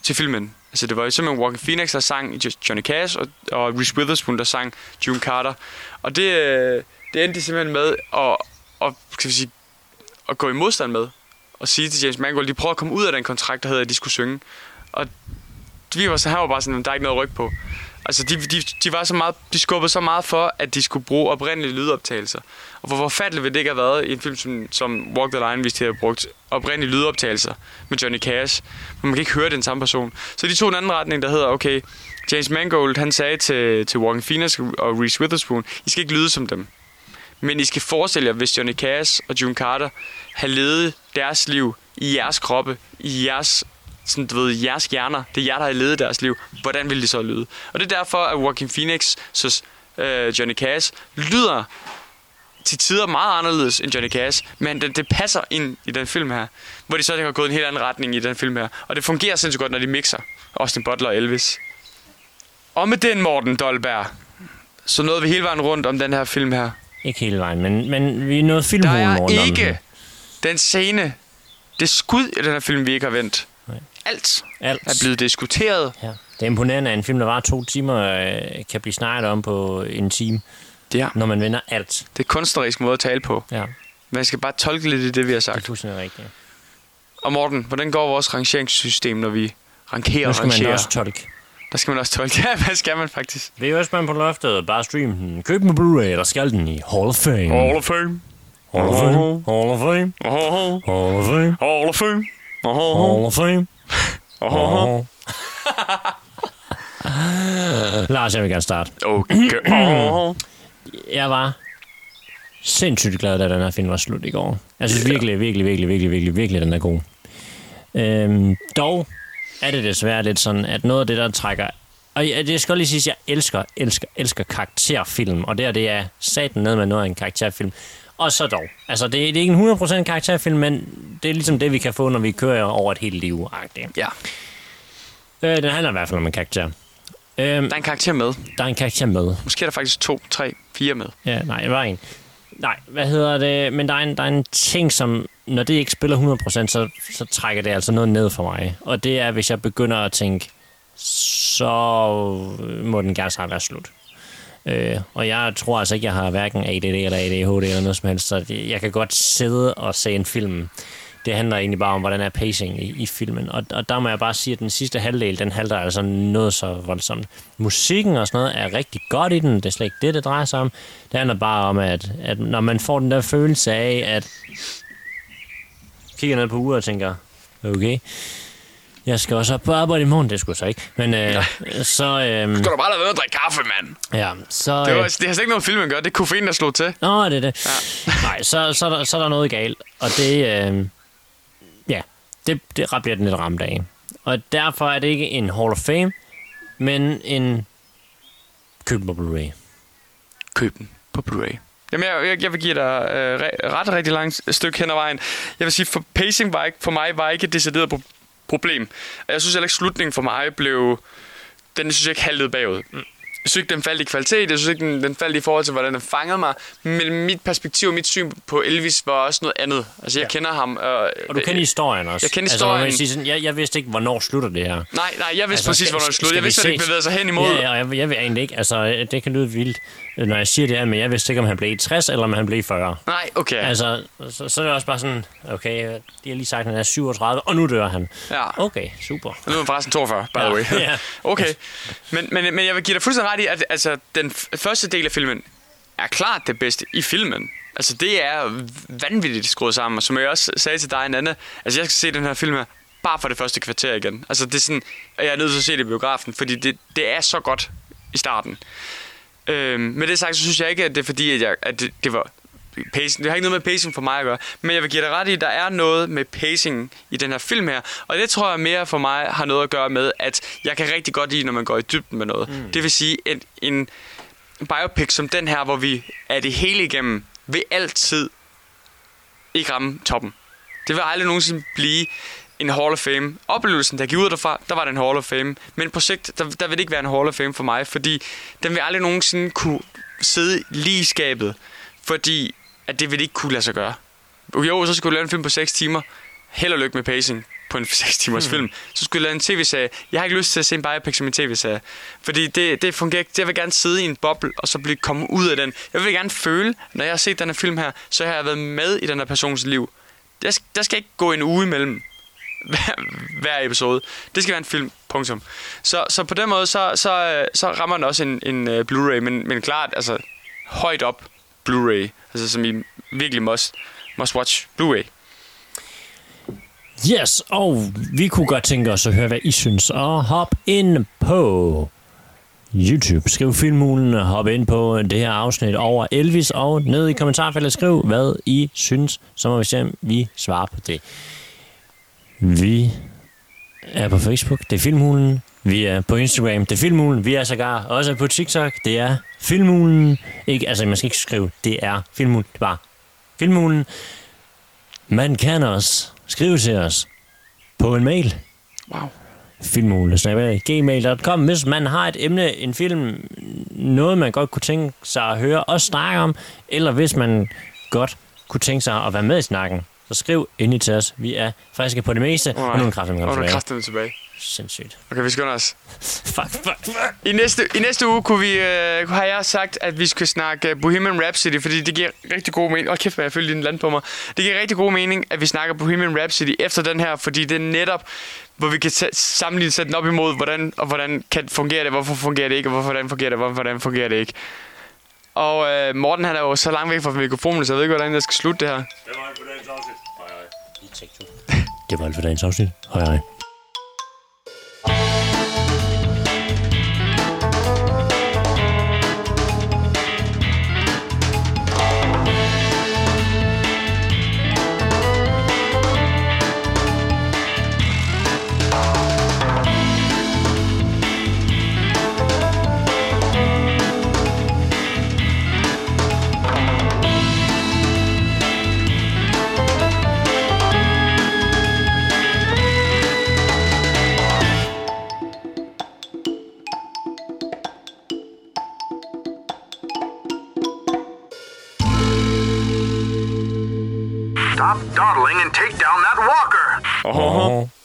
til filmen. Altså det var jo simpelthen Joaquin Phoenix, der sang Johnny Cash, og Reese Witherspoon, der sang June Carter. Og det endte de simpelthen med at gå i modstand med, og sige til James Mangold, de prøver at komme ud af den kontrakt, der hedder, at de skulle synge. Og vi var så her bare sådan, der er ikke noget ryg på. Altså de var så meget, de skubbede så meget for, at de skulle bruge oprindelige lydoptagelser. Og hvor forfærdeligt ville det ikke have været i en film som Walk the Line, hvis de havde brugt oprindelige lydoptagelser med Johnny Cash, hvor man kan ikke høre den samme person. Så de tog en anden retning, der hedder, okay, James Mangold, han sagde til Joaquin Phoenix og Reese Witherspoon, I skal ikke lyde som dem. Men I skal forestille jer, hvis Johnny Cash og June Carter har levet deres liv i jeres kroppe, i jeres, sådan, du ved, jeres hjerner, det er jer, der har levet deres liv, hvordan vil de så lyde? Og det er derfor, at Joaquin Phoenix, så Johnny Cash, lyder til tider meget anderledes end Johnny Cash, men det passer ind i den film her, hvor de så har gået en helt anden retning i den film her. Og det fungerer sindssygt godt, når de mixer Austin Butler og Elvis. Og med den, Morten Dolberg, så nåede vi hele vejen rundt om den her film her. Ikke hele vejen, men vi nåede filmhulen rundt om den. Der er ikke Den scene, det skud i den her film, vi ikke har vendt. Alt er blevet diskuteret. Ja. Det er imponerende, at en film, der var 2 timer, kan blive snakket om på en time, ja. Når man vender alt. Det er kunstnerisk måde at tale på. Ja. Man skal bare tolke lidt i det, vi har sagt. Det er fuldstændig rigtigt. Og Morten, hvordan går vores rangeringssystem, når vi rangerer og rangerer? Nu skal man også tolke. Der skal man også tolke. Ja, hvad skal man faktisk? Ved også, man på loftet bare streame den. Køb den på Blu-ray, eller skal den i Hall of Fame. Hall of Fame. Hall of Fame. Hall of Fame. Hall of Fame. Hall of Fame. Hall of Fame. Lars, jeg vil gerne starte. Okay. Jeg var sindssygt glad, da den her film var slut i går. Jeg synes virkelig, den er god. Dog er det desværre lidt sådan, at noget af det, der trækker... Og det skal lige sige, at jeg elsker karakterfilm. Og det er satan ned med noget af en karakterfilm. Og så dog. Altså, det er ikke en 100% karakterfilm, men det er ligesom det, vi kan få, når vi kører over et helt liv-agtigt. Ja. Den handler i hvert fald om en karakter. Der er en karakter med. Måske er der faktisk 2, 3, 4 med. Ja, nej, det var en. Nej, hvad hedder det? Men der er en ting, som... Når det ikke spiller 100%, så trækker det altså noget ned for mig. Og det er, hvis jeg begynder at tænke, så må den gerne snart være slut. Og jeg tror altså ikke, jeg har hverken ADD eller ADHD eller noget som helst. Så jeg kan godt sidde og se en film. Det handler egentlig bare om, hvordan er pacing i filmen. Og der må jeg bare sige, at den sidste halvdel, den halter altså noget så voldsomt. Musikken og sådan noget er rigtig godt i den. Det er slet ikke det, det drejer sig om. Det handler bare om, at når man får den der følelse af, at... kigger ned på uret og tænker, okay, jeg skal også op på arbejde i morgen. Det skulle jeg så ikke. Men skal du bare lade være at drikke kaffe, mand? Ja, så... Det er altså ikke noget film, man gør. Det er koffein, der slog til. Nå, det er det. Ja. Nej, så er der noget galt. Og det bliver den lidt ramt af. Og derfor er det ikke en Hall of Fame, men en... Køb den på Blu-ray. Køb den på Blu-ray. Jamen, jeg vil give dig rigtig langt stykke hen ad vejen. Jeg vil sige, for pacing var ikke, for mig var ikke et decideret problem. Og jeg synes heller ikke, slutningen for mig blev... Den synes jeg ikke haltede bagud. Jeg synes ikke, den faldt i kvalitet. Jeg synes ikke, den faldt i forhold til, hvordan den fangede mig. Men mit perspektiv og mit syn på Elvis var også noget andet. Altså, jeg kender ham. Og du kender historien også. Jeg kender historien. Altså, jeg vidste ikke, hvornår slutter det her. Nej, jeg vidste præcis, hvornår det slutter. Jeg vidste, at det ikke bevægede sig hen imod. Ja, jeg ved egentlig ikke. Altså, det kan lyde vildt, når jeg siger det her, men jeg vidste ikke, om han blev 60 eller om han blev 40. Nej, okay. Altså, så er det også bare sådan, okay, de har lige sagt, han er 37, og nu dør han. Ja. Okay, super. Nu er han forresten 42, by the way. Ja. Okay, men jeg vil give dig fuldstændig ret i, at altså, den første del af filmen er klart det bedste i filmen. Altså, det er vanvittigt skruet sammen, og som jeg også sagde til dig, Nanne, altså, jeg skal se den her film her, bare for det første kvarter igen. Altså, det er sådan, jeg er nødt til at se det i biografen, fordi det er så godt i starten. Men det sagt, så synes jeg ikke, at det er fordi, at det var pacing. Det har ikke noget med pacing for mig at gøre. Men jeg vil give dig ret i, at der er noget med pacing i den her film her. Og det tror jeg mere for mig har noget at gøre med, at jeg kan rigtig godt lide, når man går i dybden med noget. Mm. Det vil sige, at en biopic som den her, hvor vi er det hele igennem, vil altid ikke ramme toppen. Det vil aldrig nogensinde blive en Hall of Fame. Oplevelsen, der gik ud derfra, der var den Hall of Fame. Men på sigt, der vil det ikke være en Hall of Fame for mig, fordi den vil aldrig nogensinde kunne sidde lige i skabet, fordi at det vil ikke kunne lade sig gøre. Jo, så skulle du lave en film på 6 timer. Held og lykke med pacing på en 6-timers film. Så skulle du lave en tv-serie. Jeg har ikke lyst til at se en biopic som en tv-serie, fordi det fungerer ikke. Jeg vil gerne sidde i en boble, og så blive kommet ud af den. Jeg vil gerne føle, når jeg har set den her film her, så har jeg været med i den her persons liv. Der skal ikke gå en uge imellem hver episode. Det skal være en film, punktum. Så på den måde, så rammer den også en Blu-ray, men klart, altså højt op Blu-ray, altså som I virkelig must watch Blu-ray. Yes, og vi kunne godt tænke os at høre, hvad I synes, og hop ind på YouTube. Skriv Filmhulen og hop ind på det her afsnit over Elvis, og ned i kommentarfeltet skriv, hvad I synes, så må vi se, om vi svarer på det. Vi er på Facebook, det er Filmhulen. Vi er på Instagram, det er Filmhulen. Vi er sågar også på TikTok, det er Filmhulen. Ikke, altså, man skal ikke skrive, det er Filmhulen. Det er bare Filmhulen. Man kan også skrive til os på en mail. Wow. filmhulen@gmail.com, hvis man har et emne, en film, noget man godt kunne tænke sig at høre os snakke om, eller hvis man godt kunne tænke sig at være med i snakken. så skriv endelig til os. Vi er friske på det meste, og nu er kræfterne tilbage. Sindssygt. Okay, vi skynder os. fuck. I næste uge kunne vi, har jeg sagt, at vi skulle snakke Bohemian Rhapsody, fordi det giver rigtig god mening. Åh, kæft, jeg følte din land på mig. Det giver rigtig god mening, at vi snakker Bohemian Rhapsody efter den her, fordi det er netop, hvor vi kan sammenligne sætte den op imod, hvordan kan fungere det, hvorfor fungerer det ikke, og hvordan fungerer det ikke. Og Morten, han er jo så langt væk fra mikrofonen, så jeg ved ikke, hvordan jeg skal slutte det her. Det var alt for dagens afsnit. Hej. Det var alt for dagens afsnit. Hej. Stop dawdling and take down that walker.